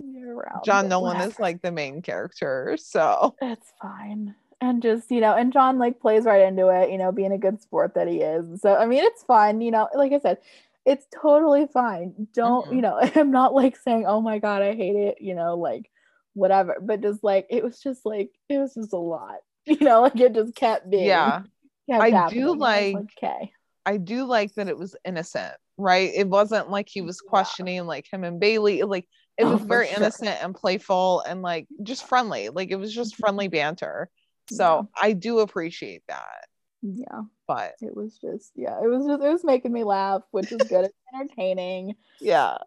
John Nolan is like the main character, so that's fine. And just, you know, and John like plays right into it, you know, being a good sport that he is. So I mean it's fine, you know, like I said, it's totally fine. Don't mm-hmm. you know, I'm not like saying oh my God I hate it, you know, like whatever, but just like it was just like it was just a lot, you know, like it just kept being yeah kept I happening. do like, like okay I do like that it was innocent, right? It wasn't like he was questioning yeah. like him and Bailey. Like it was oh, very sure. innocent and playful and like just friendly. Like it was just friendly banter. So yeah. I do appreciate that. Yeah. But it was just, yeah, it was just, it was making me laugh, which is good. It's entertaining. Yeah.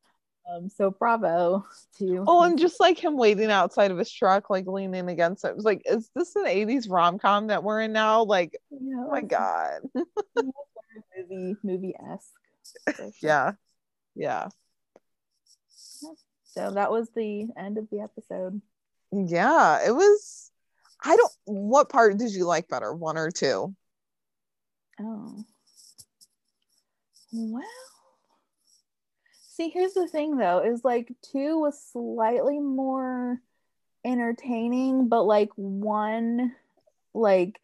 Um, so bravo to Oh, and just like him waiting outside of his truck, like leaning against it. It was like, is this an eighties rom-com that we're in now? Like, yeah. oh my God. movie movie-esque. yeah yeah so that was the end of the episode. Yeah, it was. I don't what part did you like better, one or two? Oh well, see, here's the thing though, is like two was slightly more entertaining, but like one, like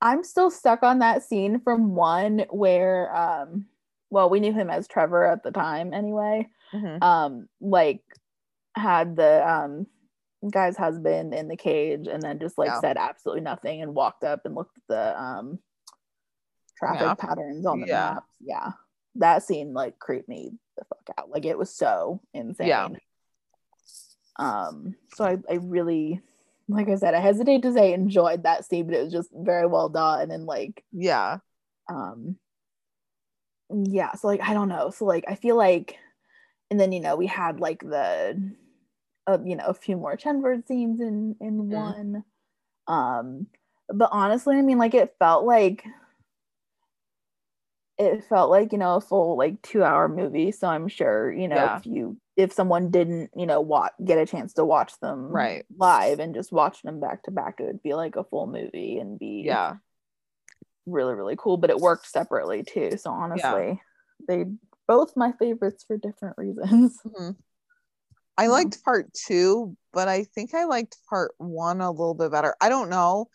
I'm still stuck on that scene from one where, um, well, we knew him as Trevor at the time anyway, mm-hmm. um, like had the um, guy's husband in the cage and then just like yeah. said absolutely nothing and walked up and looked at the um, traffic yeah. patterns on the yeah. maps. Yeah. That scene like creeped me the fuck out. Like it was so insane. Yeah. Um, so I, I really, like I said, I hesitate to say enjoyed that scene, but it was just very well done and like yeah. Um yeah, so like I don't know. So like I feel like, and then you know, we had like the uh, you know, a few more Chenford scenes in in yeah. one. Um but honestly, I mean, like it felt like it felt like, you know, a full like two hour movie. So I'm sure, you know, yeah. if you if someone didn't, you know, watch, get a chance to watch them right. live and just watch them back to back, it would be like a full movie and be yeah. really, really cool. But it worked separately too. So honestly, yeah. they both my favorites for different reasons. Mm-hmm. I liked part two, but I think I liked part one a little bit better. I don't know.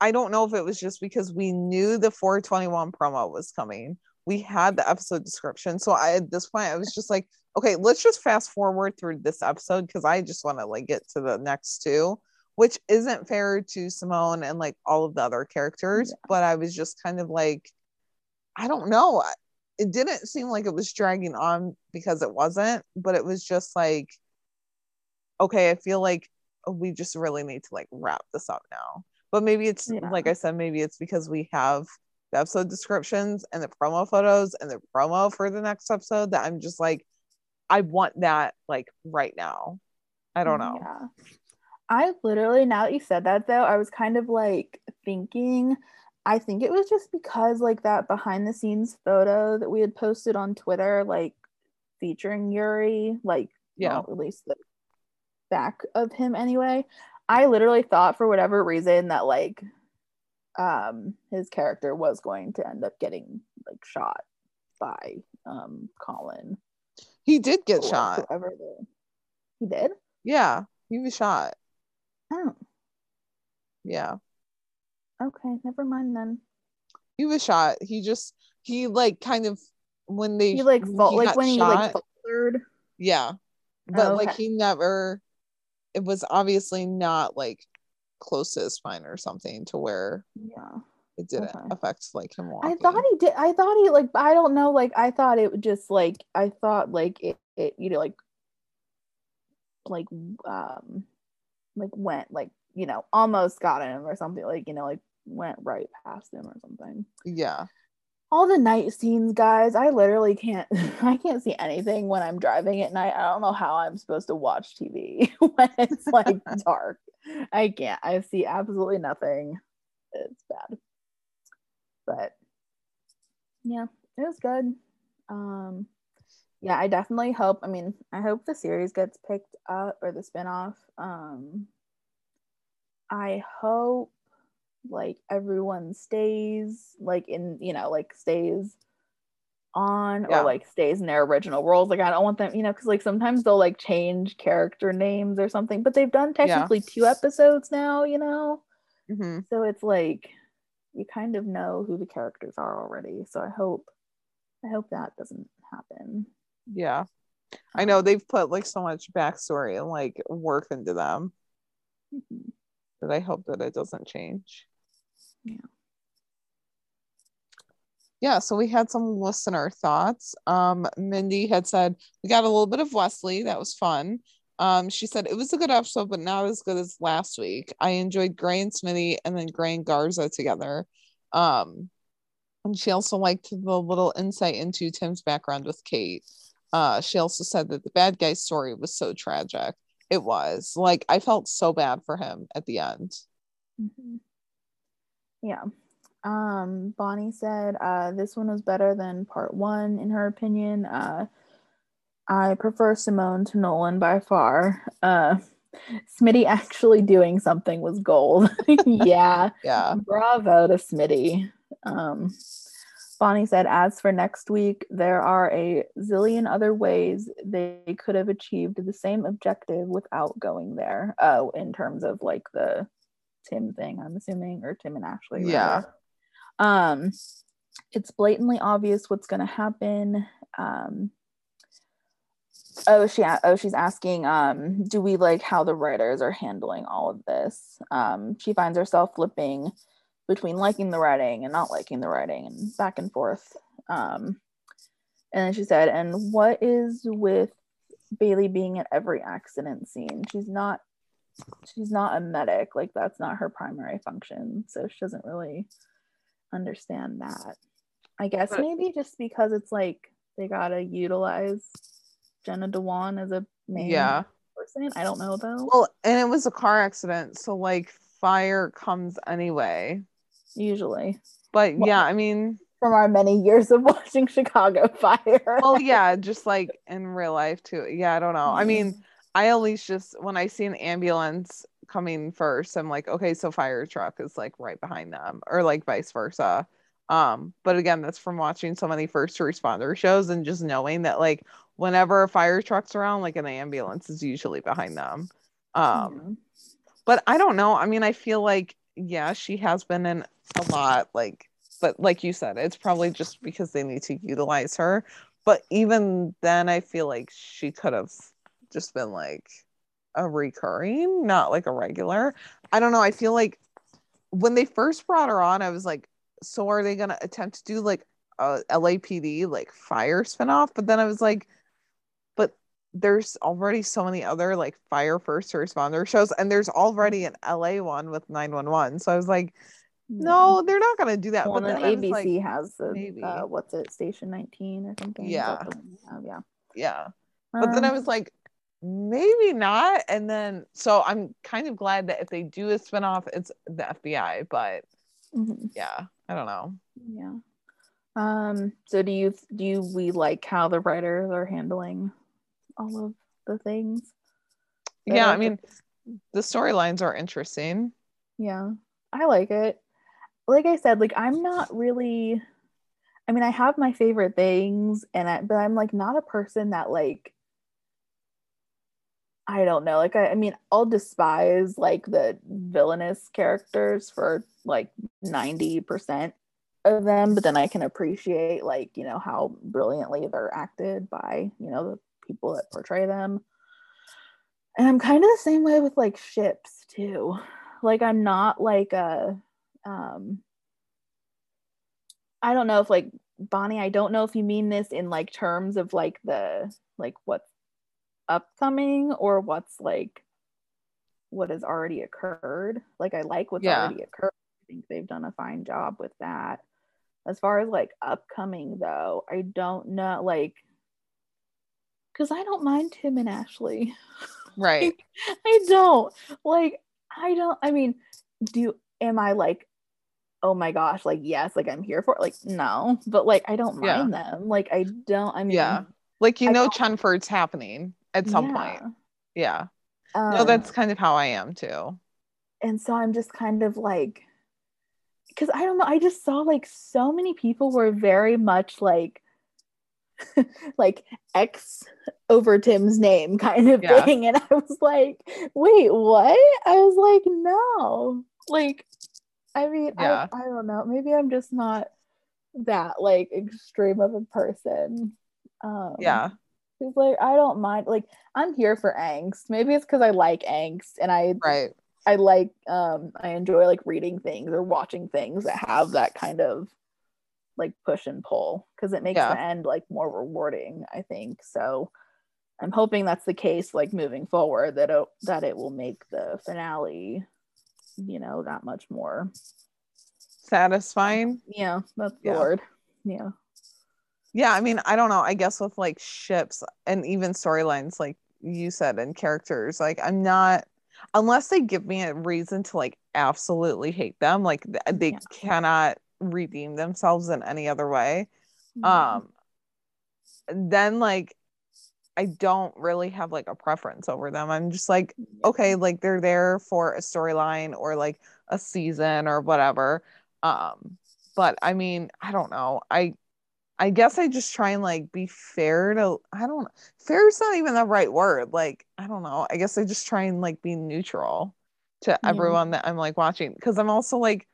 I don't know if it was just because we knew the four twenty-one promo was coming. We had the episode description. So I, at this point, I was just like, okay, let's just fast forward through this episode because I just want to like get to the next two, which isn't fair to Simone and like all of the other characters. Yeah. But I was just kind of like, I don't know. It didn't seem like it was dragging on because it wasn't, but it was just like, okay, I feel like we just really need to like wrap this up now. But maybe it's yeah. like I said, maybe it's because we have the episode descriptions and the promo photos and the promo for the next episode that I'm just like, I want that like right now. I don't know. Yeah. I literally, now that you said that though, I was kind of like thinking, I think it was just because like that behind the scenes photo that we had posted on Twitter, like featuring Yuri, like yeah, well, at least the back of him anyway. I literally thought for whatever reason that like um his character was going to end up getting like shot by um Colin. He did get or shot. Whoever the... He did? Yeah, he was shot. Oh. Yeah. Okay, never mind then. He was shot. He just he like kind of when they he like fo- he like when shot, he like faltered. Yeah. But oh, okay. like he never it was obviously not like close to his spine or something to where yeah it didn't okay. affect like him walking. I thought he did. I thought he like I don't know like I thought it just like I thought like it, it you know like like um like went like you know almost got him or something like you know like went right past him or something. Yeah. All the night scenes, guys, I literally can't, I can't see anything when I'm driving at night. I don't know how I'm supposed to watch T V when it's like dark. I can't, I see absolutely nothing. It's bad. But yeah, it was good. Um, yeah, I definitely hope, I mean, I hope the series gets picked up or the spinoff. Um, I hope like everyone stays like in you know like stays on yeah. or like stays in their original roles. Like I don't want them you know because like sometimes they'll like change character names or something, but they've done technically yeah. two episodes now you know mm-hmm. so it's like you kind of know who the characters are already, so I hope I hope that doesn't happen. Yeah, I know they've put like so much backstory and like work into them mm-hmm. that I hope that it doesn't change. Yeah. Yeah, so we had some listener thoughts. Um, Mindy had said, we got a little bit of Wesley. That was fun. Um, she said, it was a good episode, but not as good as last week. I enjoyed Gray and Smitty and then Gray and Garza together. Um, and she also liked the little insight into Tim's background with Kate. Uh, she also said that the bad guy story was so tragic. It was. Like, I felt so bad for him at the end. Mm-hmm. Yeah. Um, Bonnie said, uh, this one was better than part one, in her opinion. Uh, I prefer Simone to Nolan by far. Uh, Smitty actually doing something was gold. yeah. yeah. Bravo to Smitty. Um, Bonnie said, as for next week, there are a zillion other ways they could have achieved the same objective without going there. Oh, in terms of like the Tim thing, I'm assuming, or Tim and Ashley. Right? Yeah. Um, it's blatantly obvious what's going to happen. Um, oh, she, oh, she's asking, um, do we like how the writers are handling all of this? Um, she finds herself flipping between liking the writing and not liking the writing and back and forth. Um, and then she said, and what is with Bailey being at every accident scene? She's not, she's not a medic. Like, that's not her primary function. So she doesn't really understand that. I guess but, maybe just because it's like they gotta utilize Jenna Dewan as a main yeah. person. I don't know though. Well, and it was a car accident, so like fire comes anyway. Usually. But well, yeah, I mean, from our many years of watching Chicago Fire. Well, yeah, just like in real life too. Yeah, I don't know. Mm-hmm. I mean, I always just, when I see an ambulance coming first, I'm like, okay, so fire truck is like right behind them, or like vice versa. Um, but again, that's from watching so many first responder shows and just knowing that like whenever a fire truck's around, like an ambulance is usually behind them. Um, mm-hmm. But I don't know. I mean, I feel like, yeah, she has been in a lot, like, but like you said, it's probably just because they need to utilize her. But even then, I feel like she could have just been like a recurring, not like a regular. I don't know. I feel like when they first brought her on, I was like, so are they gonna attempt to do like a L A P D like fire spinoff? But then I was like, but there's already so many other like fire first responder shows, and there's already an L A one with nine one one. So I was like, no, they're not gonna do that. Well, but then A B C like, has the uh, what's it, Station nineteen or something? Yeah, oh, yeah, yeah. But um, then I was like, maybe not. And then so I'm kind of glad that if they do a spinoff, it's the F B I. But mm-hmm. yeah, I don't know. Yeah. Um, so do you do you, we like how the writers are handling all of the things? They're yeah, like I mean, it. The storylines are interesting. Yeah, I like it. Like I said, like I'm not really, I mean, I have my favorite things, and I, but I'm like not a person that like, I don't know, like I, I mean, I'll despise like the villainous characters for like ninety percent of them, but then I can appreciate like, you know, how brilliantly they're acted by, you know, the people that portray them. And I'm kind of the same way with like ships too. Like I'm not like a um I don't know if like Bonnie, I don't know if you mean this in like terms of like the like what's upcoming or what's like what has already occurred. Like I like what's yeah. already occurred. I think they've done a fine job with that. As far as like upcoming though, I don't know, like, because I don't mind Tim and Ashley, right? Like, I don't like I don't I mean do am I like, oh my gosh, like yes, like I'm here for it, like no, but like I don't mind yeah. them, like I don't I mean yeah like you I know Chenford's happening at some yeah. point. Yeah. Um, no, that's kind of how I am too. And so I'm just kind of like, because I don't know, I just saw like so many people were very much like like X over Tim's name kind of yeah. thing, and I was like, wait, what? I was like, no, like I mean yeah. I, I don't know, maybe I'm just not that like extreme of a person. Um, yeah. He's like, I don't mind, like I'm here for angst. Maybe it's because I like angst, and I right. I like um I enjoy like reading things or watching things that have that kind of like push and pull, because it makes yeah. the end like more rewarding, I think. So I'm hoping that's the case like moving forward, that it, that it will make the finale, you know, that much more satisfying. Yeah, that's yeah. the word. Yeah. Yeah, I mean, I don't know. I guess with like ships and even storylines, like you said, and characters, like I'm not, unless they give me a reason to like absolutely hate them, like they yeah. cannot redeem themselves in any other way. Mm-hmm. Um, then like I don't really have like a preference over them. I'm just like, okay, like they're there for a storyline or like a season or whatever. Um, but I mean, I don't know. I. I guess I just try and like be fair to, I don't know. Fair is not even the right word. Like, I don't know. I guess I just try and like be neutral to yeah. everyone that I'm like watching. Cause I'm also like,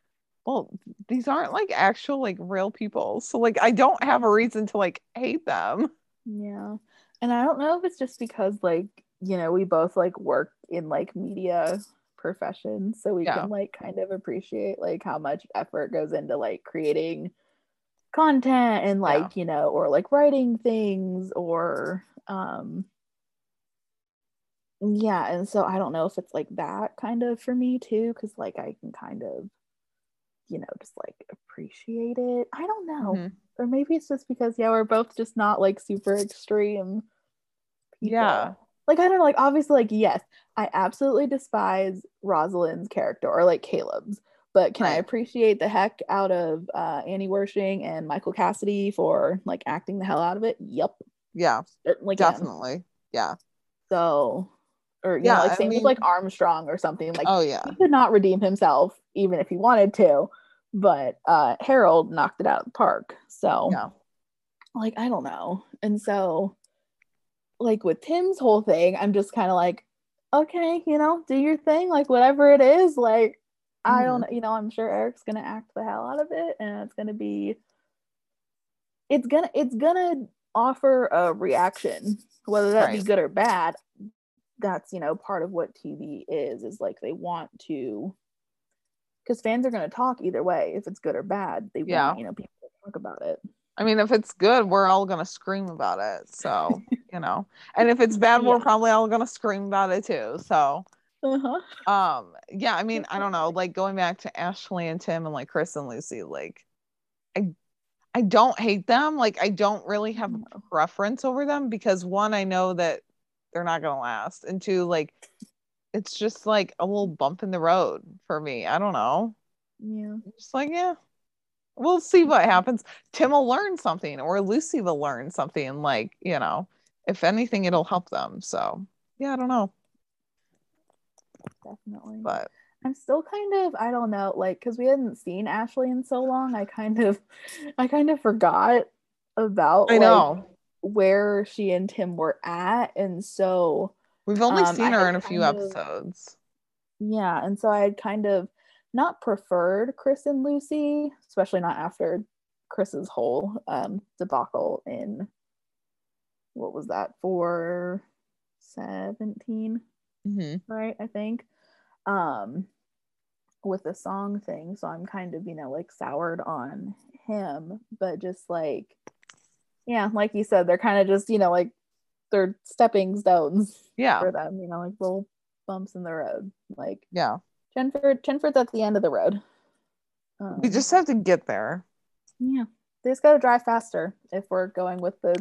well, these aren't like actual like real people. So like, I don't have a reason to like hate them. Yeah. And I don't know if it's just because like, you know, we both like work in like media professions, so we yeah. can like kind of appreciate like how much effort goes into like creating content and like yeah. you know, or like writing things or um yeah. And so I don't know if it's like that kind of for me too, because like I can kind of, you know, just like appreciate it. I don't know. Mm-hmm. Or maybe it's just because yeah, we're both just not like super extreme people. Yeah. Like I don't know, like obviously like yes, I absolutely despise Rosalind's character or like Caleb's, but can right. I appreciate the heck out of uh, Annie Wershing and Michael Cassidy for like acting the hell out of it? Yep. Yeah. Certainly definitely. Can. Yeah. So, or yeah, know, like same I mean, with like Armstrong or something. Like oh yeah, he could not redeem himself even if he wanted to, but uh, Harold knocked it out of the park. So, yeah. like I don't know, and so like with Tim's whole thing, I'm just kind of like, okay, you know, do your thing, like whatever it is, like. I don't, you know, I'm sure Eric's gonna act the hell out of it, and it's gonna be, it's gonna, it's gonna offer a reaction, whether that right. be good or bad. That's, you know, part of what T V is, is like they want to, because fans are gonna talk either way. If it's good or bad, they yeah. want, you know, people to talk about it. I mean, if it's good, we're all gonna scream about it, so you know, and if it's bad, yeah. we're probably all gonna scream about it too, so. Uh-huh. Um yeah, I mean, I don't know, like going back to Ashley and Tim and like Chris and Lucy, like I I don't hate them, like I don't really have a preference over them, because one, I know that they're not gonna last, and two, like it's just like a little bump in the road for me. I don't know. Yeah, just like yeah, we'll see what happens. Tim will learn something, or Lucy will learn something, like, you know, if anything it'll help them, so yeah, I don't know. Definitely. But I'm still kind of, I don't know, like because we hadn't seen Ashley in so long, I kind of I kind of forgot about I like, know where she and Tim were at, and so we've only um, seen her in a few of, episodes yeah, and so I had kind of not preferred Chris and Lucy, especially not after Chris's whole um debacle in what was that, four seventeen Mm-hmm. right, I think, um with the song thing, so I'm kind of, you know, like soured on him, but just like yeah, like you said, they're kind of just, you know, like they're stepping stones yeah for them, you know, like little bumps in the road, like yeah, Chenford Chenford's at the end of the road, um, we just have to get there. Yeah, they just gotta drive faster if we're going with the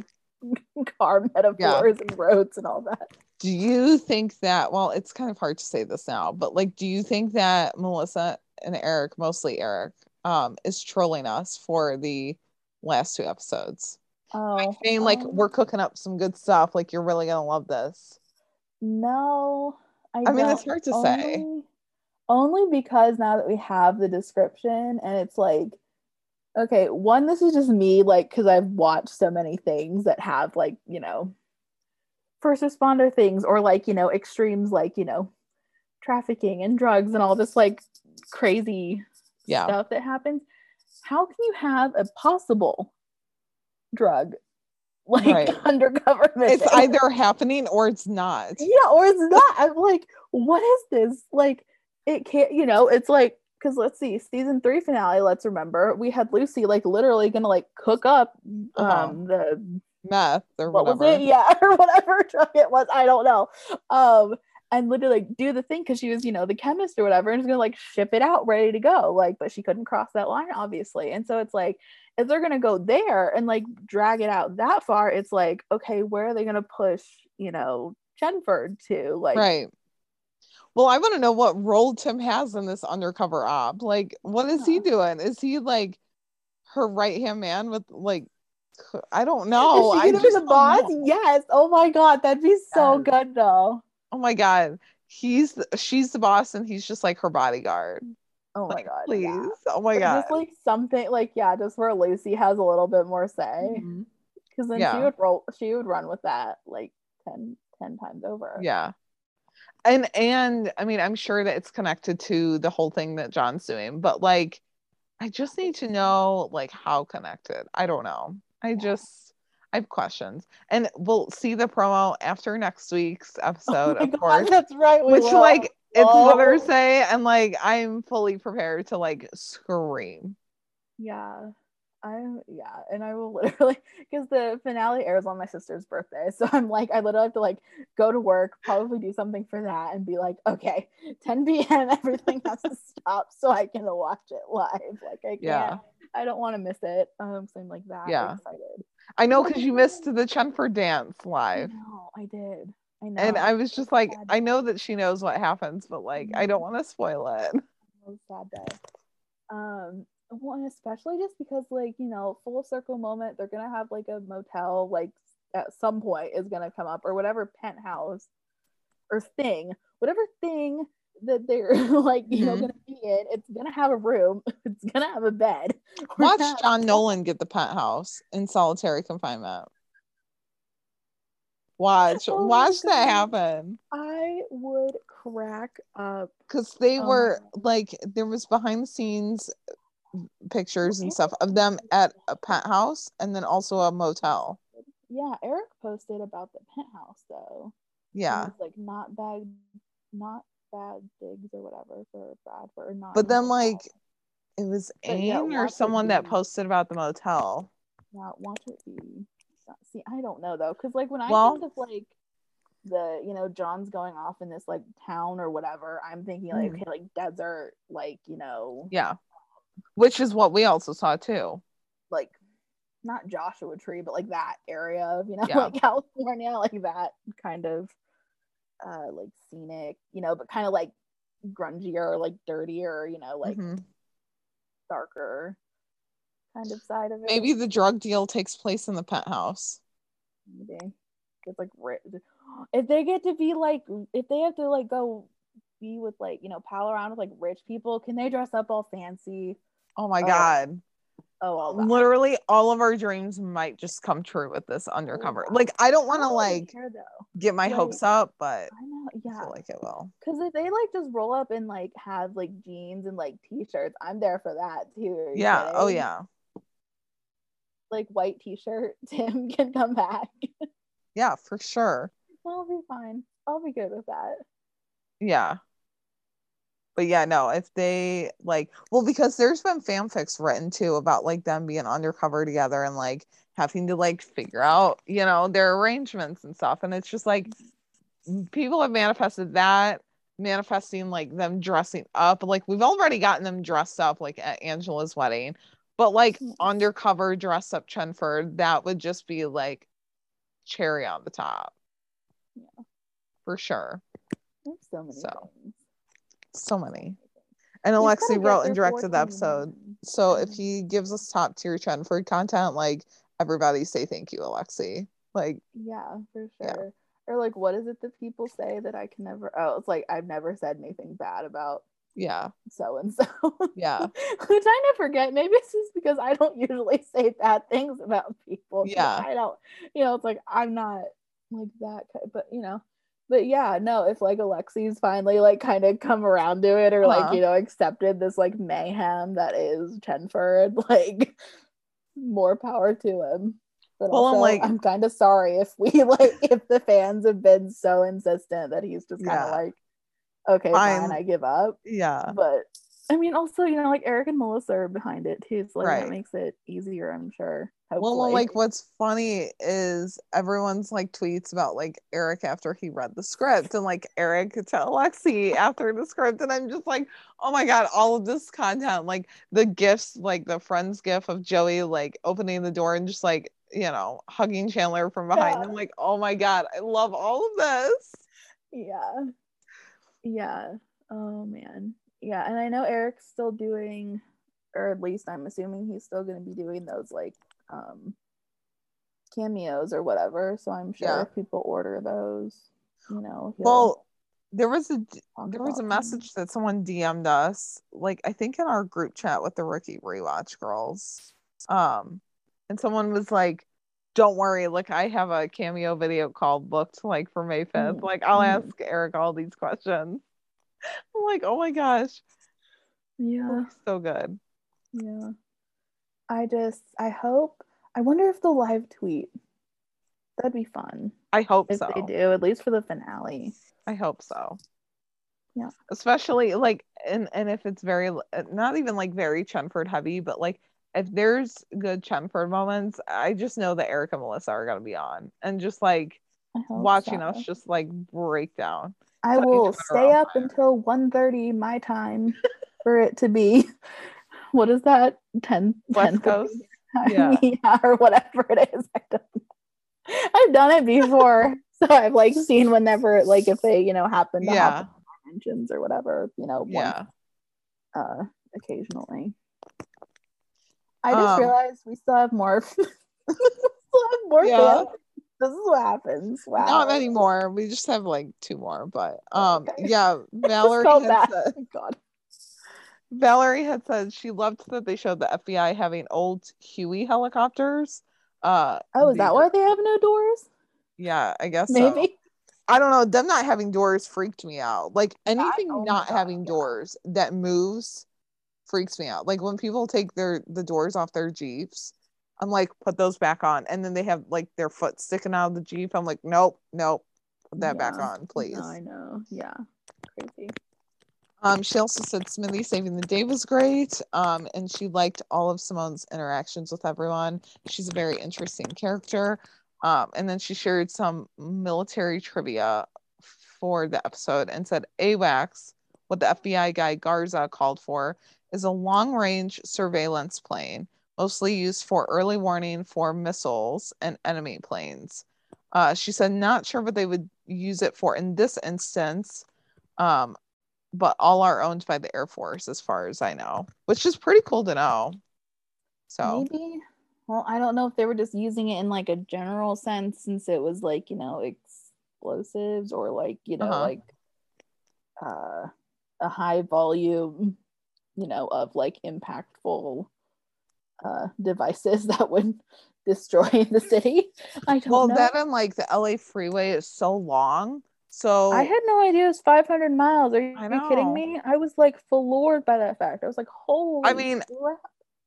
car metaphors yeah. and roads and all that. Do you think that, well, it's kind of hard to say this now, but like, do you think that Melissa and Eric, mostly Eric, um, is trolling us for the last two episodes? Oh, I mean, like um, we're cooking up some good stuff. Like, you're really gonna love this. No, I, I mean, it's hard to only, say. Only because now that we have the description, and it's like, okay, one, this is just me, like, because I've watched so many things that have like, you know, first responder things, or like, you know, extremes, like, you know, trafficking and drugs and all this like crazy yeah. stuff that happens. How can you have a possible drug like right. undercover mission? It's either happening or it's not. Yeah, or it's not. I'm like, what is this? Like, it can't, you know, it's like, because let's see, season three finale, let's remember, we had Lucy like literally gonna like cook up um uh-huh. the meth or what whatever was it? Yeah, or whatever drug it was, I don't know, um and literally like do the thing, because she was, you know, the chemist or whatever, and she's gonna like ship it out ready to go, like, but she couldn't cross that line obviously. And so it's like, if they're gonna go there and like drag it out that far, it's like, okay, where are they gonna push, you know, Chenford to, like right. Well, I want to know what role Tim has in this undercover op. Like, what is he doing? Is he like her right hand man with like, I don't know. Is she gonna be the boss? Know. Yes. Oh my god, that'd be so yes. good though. Oh my god, he's the, she's the boss, and he's just like her bodyguard. Oh my like, god, please. Yeah. Oh my god, just like something like yeah, just where Lucy has a little bit more say, because mm-hmm. then yeah. she would roll, she would run with that like ten, ten times over. Yeah. And and I mean, I'm sure that it's connected to the whole thing that John's doing, but like, I just need to know like how connected. I don't know. I yeah. just I have questions, and we'll see the promo after next week's episode, oh my of God, course. That's right. We which will. Like It's Whoa. Mother's Day, and like I'm fully prepared to like scream. Yeah, I'm yeah, and I will literally, because the finale airs on my sister's birthday, so I'm like, I literally have to like go to work, probably do something for that, and be like, okay, ten p.m. everything has to stop so I can watch it live. Like I can't, yeah. I don't want to miss it. Um, so I'm like that yeah. excited. I know, because you missed the Chenford dance live. No, I did. I know. And I was just like, I know that she knows what happens, but like, I don't want to spoil it. It was a bad day. Um, well, and especially just because, like, you know, full circle moment, they're gonna have like a motel, like at some point is gonna come up, or whatever penthouse or thing, whatever thing that they're like, you mm-hmm. know, gonna be in. It's gonna have a room. It's gonna have a bed. We're Watch gonna- John Nolan get the penthouse in solitary confinement. Watch, oh watch that happen. I would crack up. Because they um, were like, there was behind the scenes pictures and stuff of them at a penthouse and then also a motel. Yeah, Eric posted about the penthouse though. Yeah. It was like not bad, not bad digs or whatever for Bradford. Not but then like, it was Anne yeah, or someone that posted about the motel. Yeah, watch it be. See, I don't know though, because like when I well, think of like the, you know, John's going off in this like town or whatever, I'm thinking like, okay, like desert, like, you know, yeah, which is what we also saw too, like not Joshua Tree, but like that area of, you know, yeah. like California, like that kind of uh like scenic, you know, but kind of like grungier, like dirtier, you know, like mm-hmm. darker kind of side of it. Maybe the drug deal takes place in the penthouse. Maybe it's like if they get to be like, if they have to like go be with like, you know, pal around with like rich people, can they dress up all fancy? Oh my oh. god. Oh, all that. Literally all of our dreams might just come true with this undercover. Oh, like I don't want to like care, get my like, hopes up, but I know, yeah, I feel like it will. Because if they like just roll up and like have like jeans and like t-shirts, I'm there for that too. Yeah. Kidding? Oh yeah. Like white t-shirt, Tim can come back. Yeah, for sure. I'll be fine. I'll be good with that. Yeah. But yeah, no, if they like, well, because there's been fanfics written too about like them being undercover together and like having to like figure out, you know, their arrangements and stuff. And it's just like people have manifested that, manifesting like them dressing up. Like we've already gotten them dressed up like at Angela's wedding. But like undercover dress up Chenford, that would just be like cherry on the top. Yeah. For sure. There's so many so, things. So many. And He's Alexi wrote and directed the episode. Minutes. So if he gives us top tier Chenford content, like everybody say thank you, Alexi. Like yeah, for sure. Yeah. Or like what is it that people say that I can never oh it's like I've never said anything bad about yeah so and so yeah which I never forget. Maybe it's just because I don't usually say bad things about people. Yeah, I don't, you know, it's like I'm not like that, but you know, but yeah, no, if like Alexi's finally like kind of come around to it or uh-huh. like, you know, accepted this like mayhem that is Chenford, like more power to him. But well, also, I'm, like, I'm kind of sorry if we like if the fans have been so insistent that he's just kind of yeah. like okay, fine, fine, I give up. Yeah. But I mean, also, you know, like Eric and Melissa are behind it too. So like right. that makes it easier, I'm sure. Hopefully. Well, like what's funny is everyone's like tweets about like Eric after he read the script and like Eric to Alexi after the script. And I'm just like, oh my God, all of this content, like the gifts, like the Friends gif of Joey like opening the door and just like, you know, hugging Chandler from behind. Yeah. I'm like, oh my God, I love all of this. Yeah. Yeah. Oh man. Yeah, and I know Eric's still doing, or at least I'm assuming he's still going to be doing those like um cameos or whatever, so I'm sure yeah. if people order those, you know. Well, there was a there was a message that someone D M'd us, like I think in our group chat with the Rookie Rewatch girls. Um and someone was like, don't worry, like I have a cameo video call booked like for May fifth. Like I'll ask Eric all these questions. I'm like, oh my gosh. Yeah. So good. Yeah. I just I hope I wonder if the live tweet. That'd be fun. I hope if so. If they do, at least for the finale. I hope so. Yeah, especially like, and and if it's very not even like very Chenford heavy, but like if there's good Chenford moments, I just know that Eric and Melissa are gonna be on, and just like watching so. us just like break down. I will stay up there. Until one thirty my time for it to be. What is that? ten West Coast? Yeah. Yeah, or whatever it is. I don't know. I've done it before, so I've like seen whenever, like if they, you know, happen to yeah. have engines or whatever, you know, once, yeah, uh, occasionally. I just um, realized we still have more. Still have more. Yeah. This is what happens. Wow. Not anymore. We just have like two more, but um, okay. yeah, Valerie. So had said, God. Valerie had said she loved that they showed the F B I having old Huey helicopters. Uh, oh, is the, that why they have no doors? Yeah, I guess. Maybe. So. I don't know. Them not having doors freaked me out. Like anything God, oh not God, having yeah. doors that moves freaks me out. Like when people take their the doors off their Jeeps, I'm like, put those back on. And then they have like their foot sticking out of the Jeep. I'm like, nope, nope, put that yeah. back on, please. No, I know. Yeah. Crazy. Um, she also said Smitty saving the day was great. Um, and she liked all of Simone's interactions with everyone. She's a very interesting character. Um, and then she shared some military trivia for the episode and said AWACS, what the F B I guy Garza called for, is a long-range surveillance plane, mostly used for early warning for missiles and enemy planes. Uh, she said, not sure what they would use it for in this instance, um, but all are owned by the Air Force, as far as I know, which is pretty cool to know. So maybe, well, I don't know if they were just using it in like a general sense, since it was like, you know, explosives or like, you know, uh-huh. like uh, a high volume, you know, of like impactful uh, devices that would destroy the city. I don't well, know. Well, that and like the L A freeway is so long. So I had no idea it was five hundred miles. Are you, are you kidding me? I was like floored by that fact. I was like, holy I mean, crap.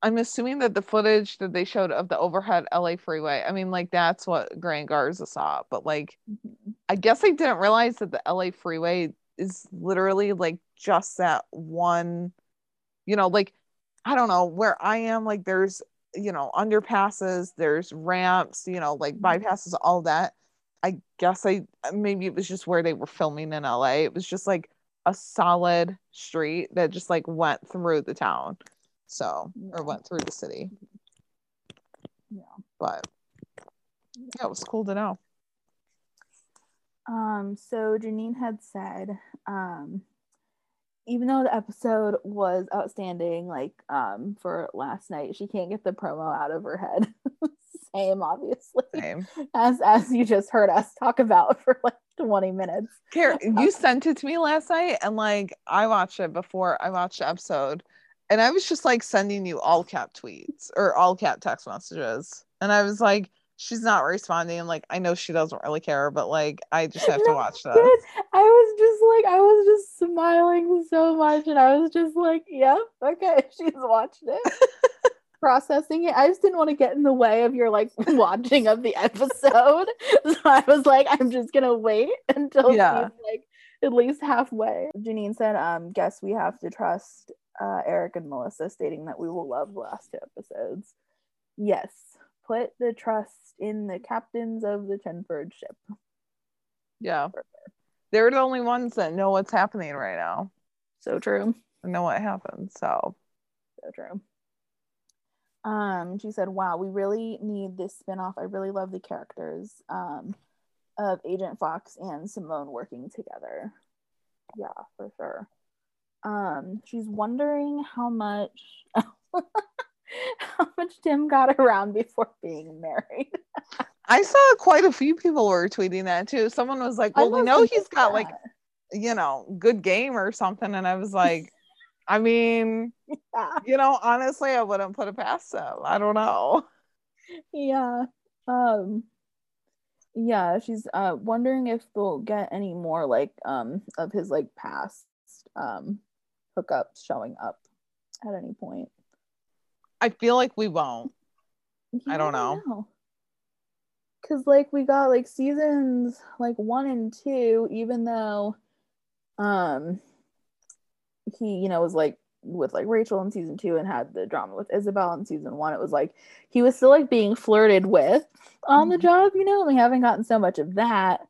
I'm assuming that the footage that they showed of the overhead L A freeway, I mean, like that's what Gray and Garza saw. But like, mm-hmm. I guess I didn't realize that the L A freeway is literally like just that one, you know, like, I don't know where I am. Like there's, you know, underpasses, there's ramps, you know, like bypasses, all that. I guess I maybe it was just where they were filming in L A. It was just like a solid street that just like went through the town, so or went through the city. Yeah, but yeah, it was cool to know. Um, so Janine had said, um, even though the episode was outstanding, like um, for last night, she can't get the promo out of her head. Same, obviously. Same. As as you just heard us talk about for like twenty minutes. Karen, you sent it to me last night, and like I watched it before I watched the episode, and I was just like sending you all cap tweets or all cap text messages, and I was like, she's not responding. I'm like, I know she doesn't really care, but like I just have no, to watch this. Dude, I was just like, I was just smiling so much, and I was just like, yep, yeah, okay, she's watched it. Processing it. I just didn't want to get in the way of your like watching of the episode. So I was like, I'm just gonna wait until yeah. she's like at least halfway. Janine said, um guess we have to trust uh Eric and Melissa stating that we will love the last two episodes. Yes, put the trust in the captains of the Chenford ship. Yeah, they're the only ones that know what's happening right now. So true. And know what happens. So so true. Um, she said, wow, we really need this spinoff. I really love the characters um, of Agent Fox and Simone working together. Yeah, for sure. Um, she's wondering how much how much Tim got around before being married. I saw quite a few people were tweeting that too. Someone was like, well, we know he's got that. Like, you know, good game or something. And I was like, I mean, yeah. you know, honestly, I wouldn't put it past them. I don't know. Yeah. Um, yeah, she's uh, wondering if they'll get any more, like, um, of his, like, past um, hookups showing up at any point. I feel like we won't. Yeah, I don't know. Because, like, we got, like, seasons, like, one and two, even though... um he, you know, was like with like Rachel in season two and had the drama with Isabel in season one, it was like he was still like being flirted with on the job, you know, and we haven't gotten so much of that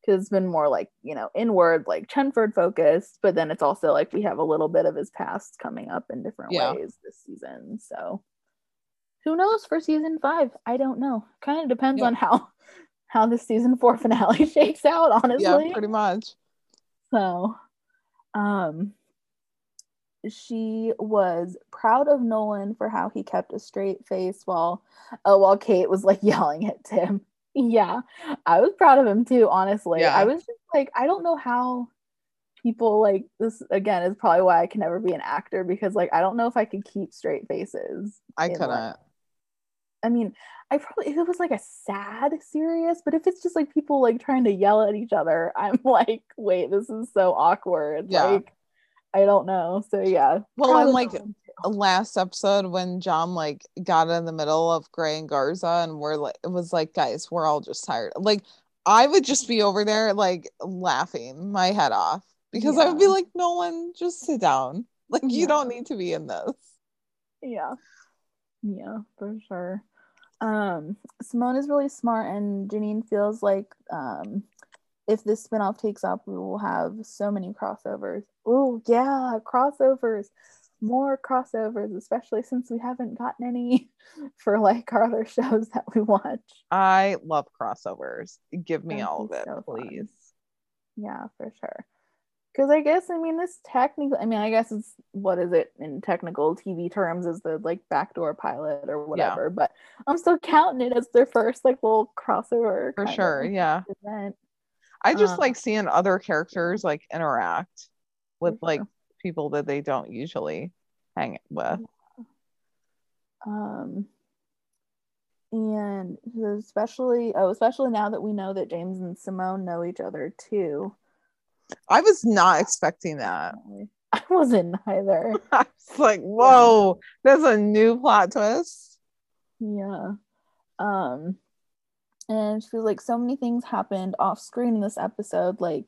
because it's been more like, you know, inward, like Chenford focused, but then it's also like we have a little bit of his past coming up in different yeah. ways this season. So who knows for season five? I don't know. Kind of depends yeah. on how how this season four finale shakes out, honestly. Yeah, pretty much. So um she was proud of Nolan for how he kept a straight face while uh, while Kate was like yelling at Tim. Yeah, I was proud of him too, honestly. Yeah. I was just like, I don't know how people like this, again, is probably why I can never be an actor, because like I don't know if I could keep straight faces. I couldn't. Like, I mean, I probably, if it was like a sad serious, but if it's just like people like trying to yell at each other, I'm like, wait, this is so awkward. Yeah. Like, I don't know. So yeah. Well, and like last episode when John like got in the middle of Gray and Garza and we're like, it was like, guys, we're all just tired. Like I would just be over there like laughing my head off because yeah. I would be like, Nolan, just sit down. Like you yeah. don't need to be in this. Yeah. Yeah, for sure. Um, Simone is really smart and Janine feels like um if this spinoff takes up, we will have so many crossovers. Oh, yeah, crossovers. More crossovers, especially since we haven't gotten any for, like, our other shows that we watch. I love crossovers. Give me That'd all of it, so please. Fun. Yeah, for sure. Because I guess, I mean, this technically, I mean, I guess it's, what is it in technical T V terms is the, like, backdoor pilot or whatever. Yeah. But I'm still counting it as their first, like, little crossover. For sure, yeah. Event. I just um, like seeing other characters like interact with like people that they don't usually hang with. Um, and especially, oh, especially now that we know that James and Simone know each other too. I was not expecting that. I wasn't either. I was like, whoa, yeah. that's a new plot twist. Yeah. Um. And she was like, so many things happened off screen in this episode. Like,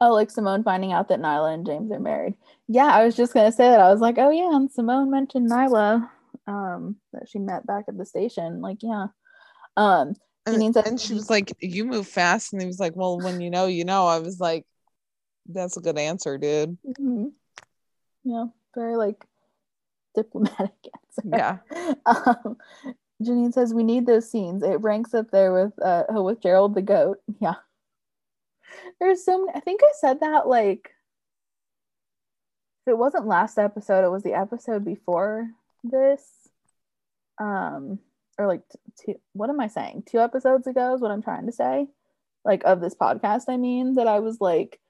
oh, like Simone finding out that Nyla and James are married. Yeah, I was just going to say that. I was like, oh, yeah. And Simone mentioned Nyla um, that she met back at the station. Like, yeah. Um, and, said- and she was like, you move fast. And he was like, well, when you know, you know. I was like, that's a good answer, dude. Mm-hmm. Yeah, very like diplomatic answer. Yeah. um, Janine says we need those scenes. It ranks up there with uh with Gerald the goat. Yeah, there's so many. I think I said that like if it wasn't last episode, it was the episode before this, um or like two, what am I saying two episodes ago is what I'm trying to say, like of this podcast. I mean that I was like,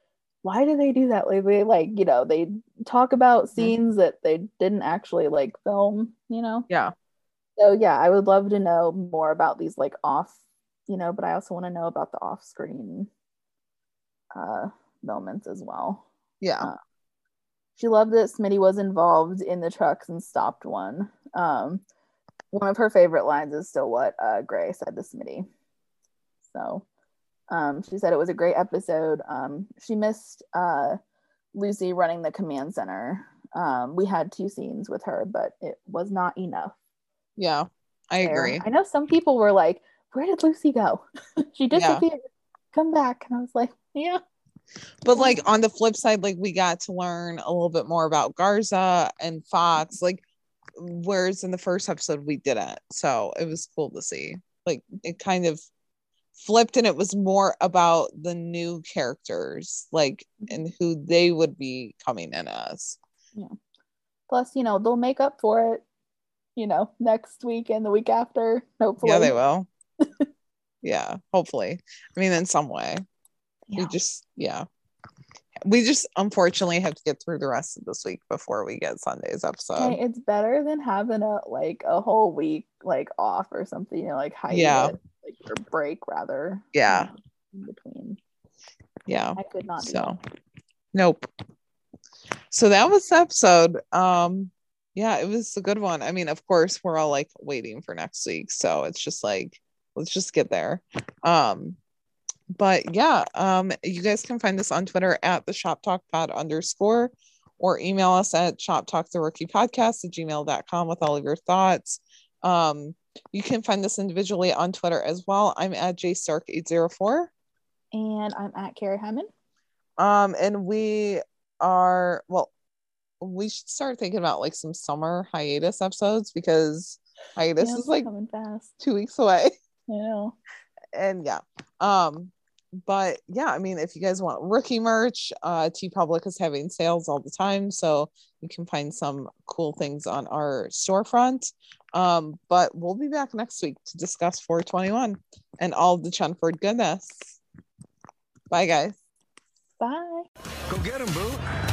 why do they do that lately? Like, you know, they talk about scenes that they didn't actually like film, you know. Yeah. So yeah, I would love to know more about these like off, you know, but I also want to know about the off-screen uh, moments as well. Yeah. Uh, she loved that Smitty was involved in the trucks and stopped one. Um, one of her favorite lines is still what uh, Gray said to Smitty. So um, she said it was a great episode. Um, she missed uh, Lucy running the command center. Um, we had two scenes with her, but it was not enough. Yeah, I agree. I know some people were like, where did Lucy go? She disappeared. Yeah. Come back. And I was like, yeah. But like on the flip side, like we got to learn a little bit more about Garza and Fox, like whereas in the first episode we didn't. So it was cool to see. Like it kind of flipped and it was more about the new characters, like and who they would be coming in as. Yeah. Plus, you know, they'll make up for it, you know, next week and the week after, hopefully. Yeah, they will. Yeah, hopefully. I mean, in some way. Yeah. We just, yeah. We just, unfortunately, have to get through the rest of this week before we get Sunday's episode. Okay, it's better than having a, like, a whole week, like, off or something, you know, like, high yeah. it, like, or break, rather. Yeah. In between. Yeah. I could not do so. That. Nope. So that was the episode. Um, Yeah, it was a good one. I mean, of course, we're all like waiting for next week. So it's just like, let's just get there. Um, but yeah, um, you guys can find us on Twitter at the Shop Talk Pod underscore, or email us at shop talk the rookie podcast at gmail dot com with all of your thoughts. Um, you can find us individually on Twitter as well. I'm at J Stark eight oh four. And I'm at Carrie Hyman. Um, and we are, well, we should start thinking about like some summer hiatus episodes, because hiatus yeah, is like fast. two weeks away. I know. And yeah. Um, but yeah, I mean, if you guys want rookie merch, uh, T Public is having sales all the time, so you can find some cool things on our storefront. Um, but we'll be back next week to discuss four twenty-one and all the Chenford goodness. Bye, guys. Bye. Go get 'em, boo.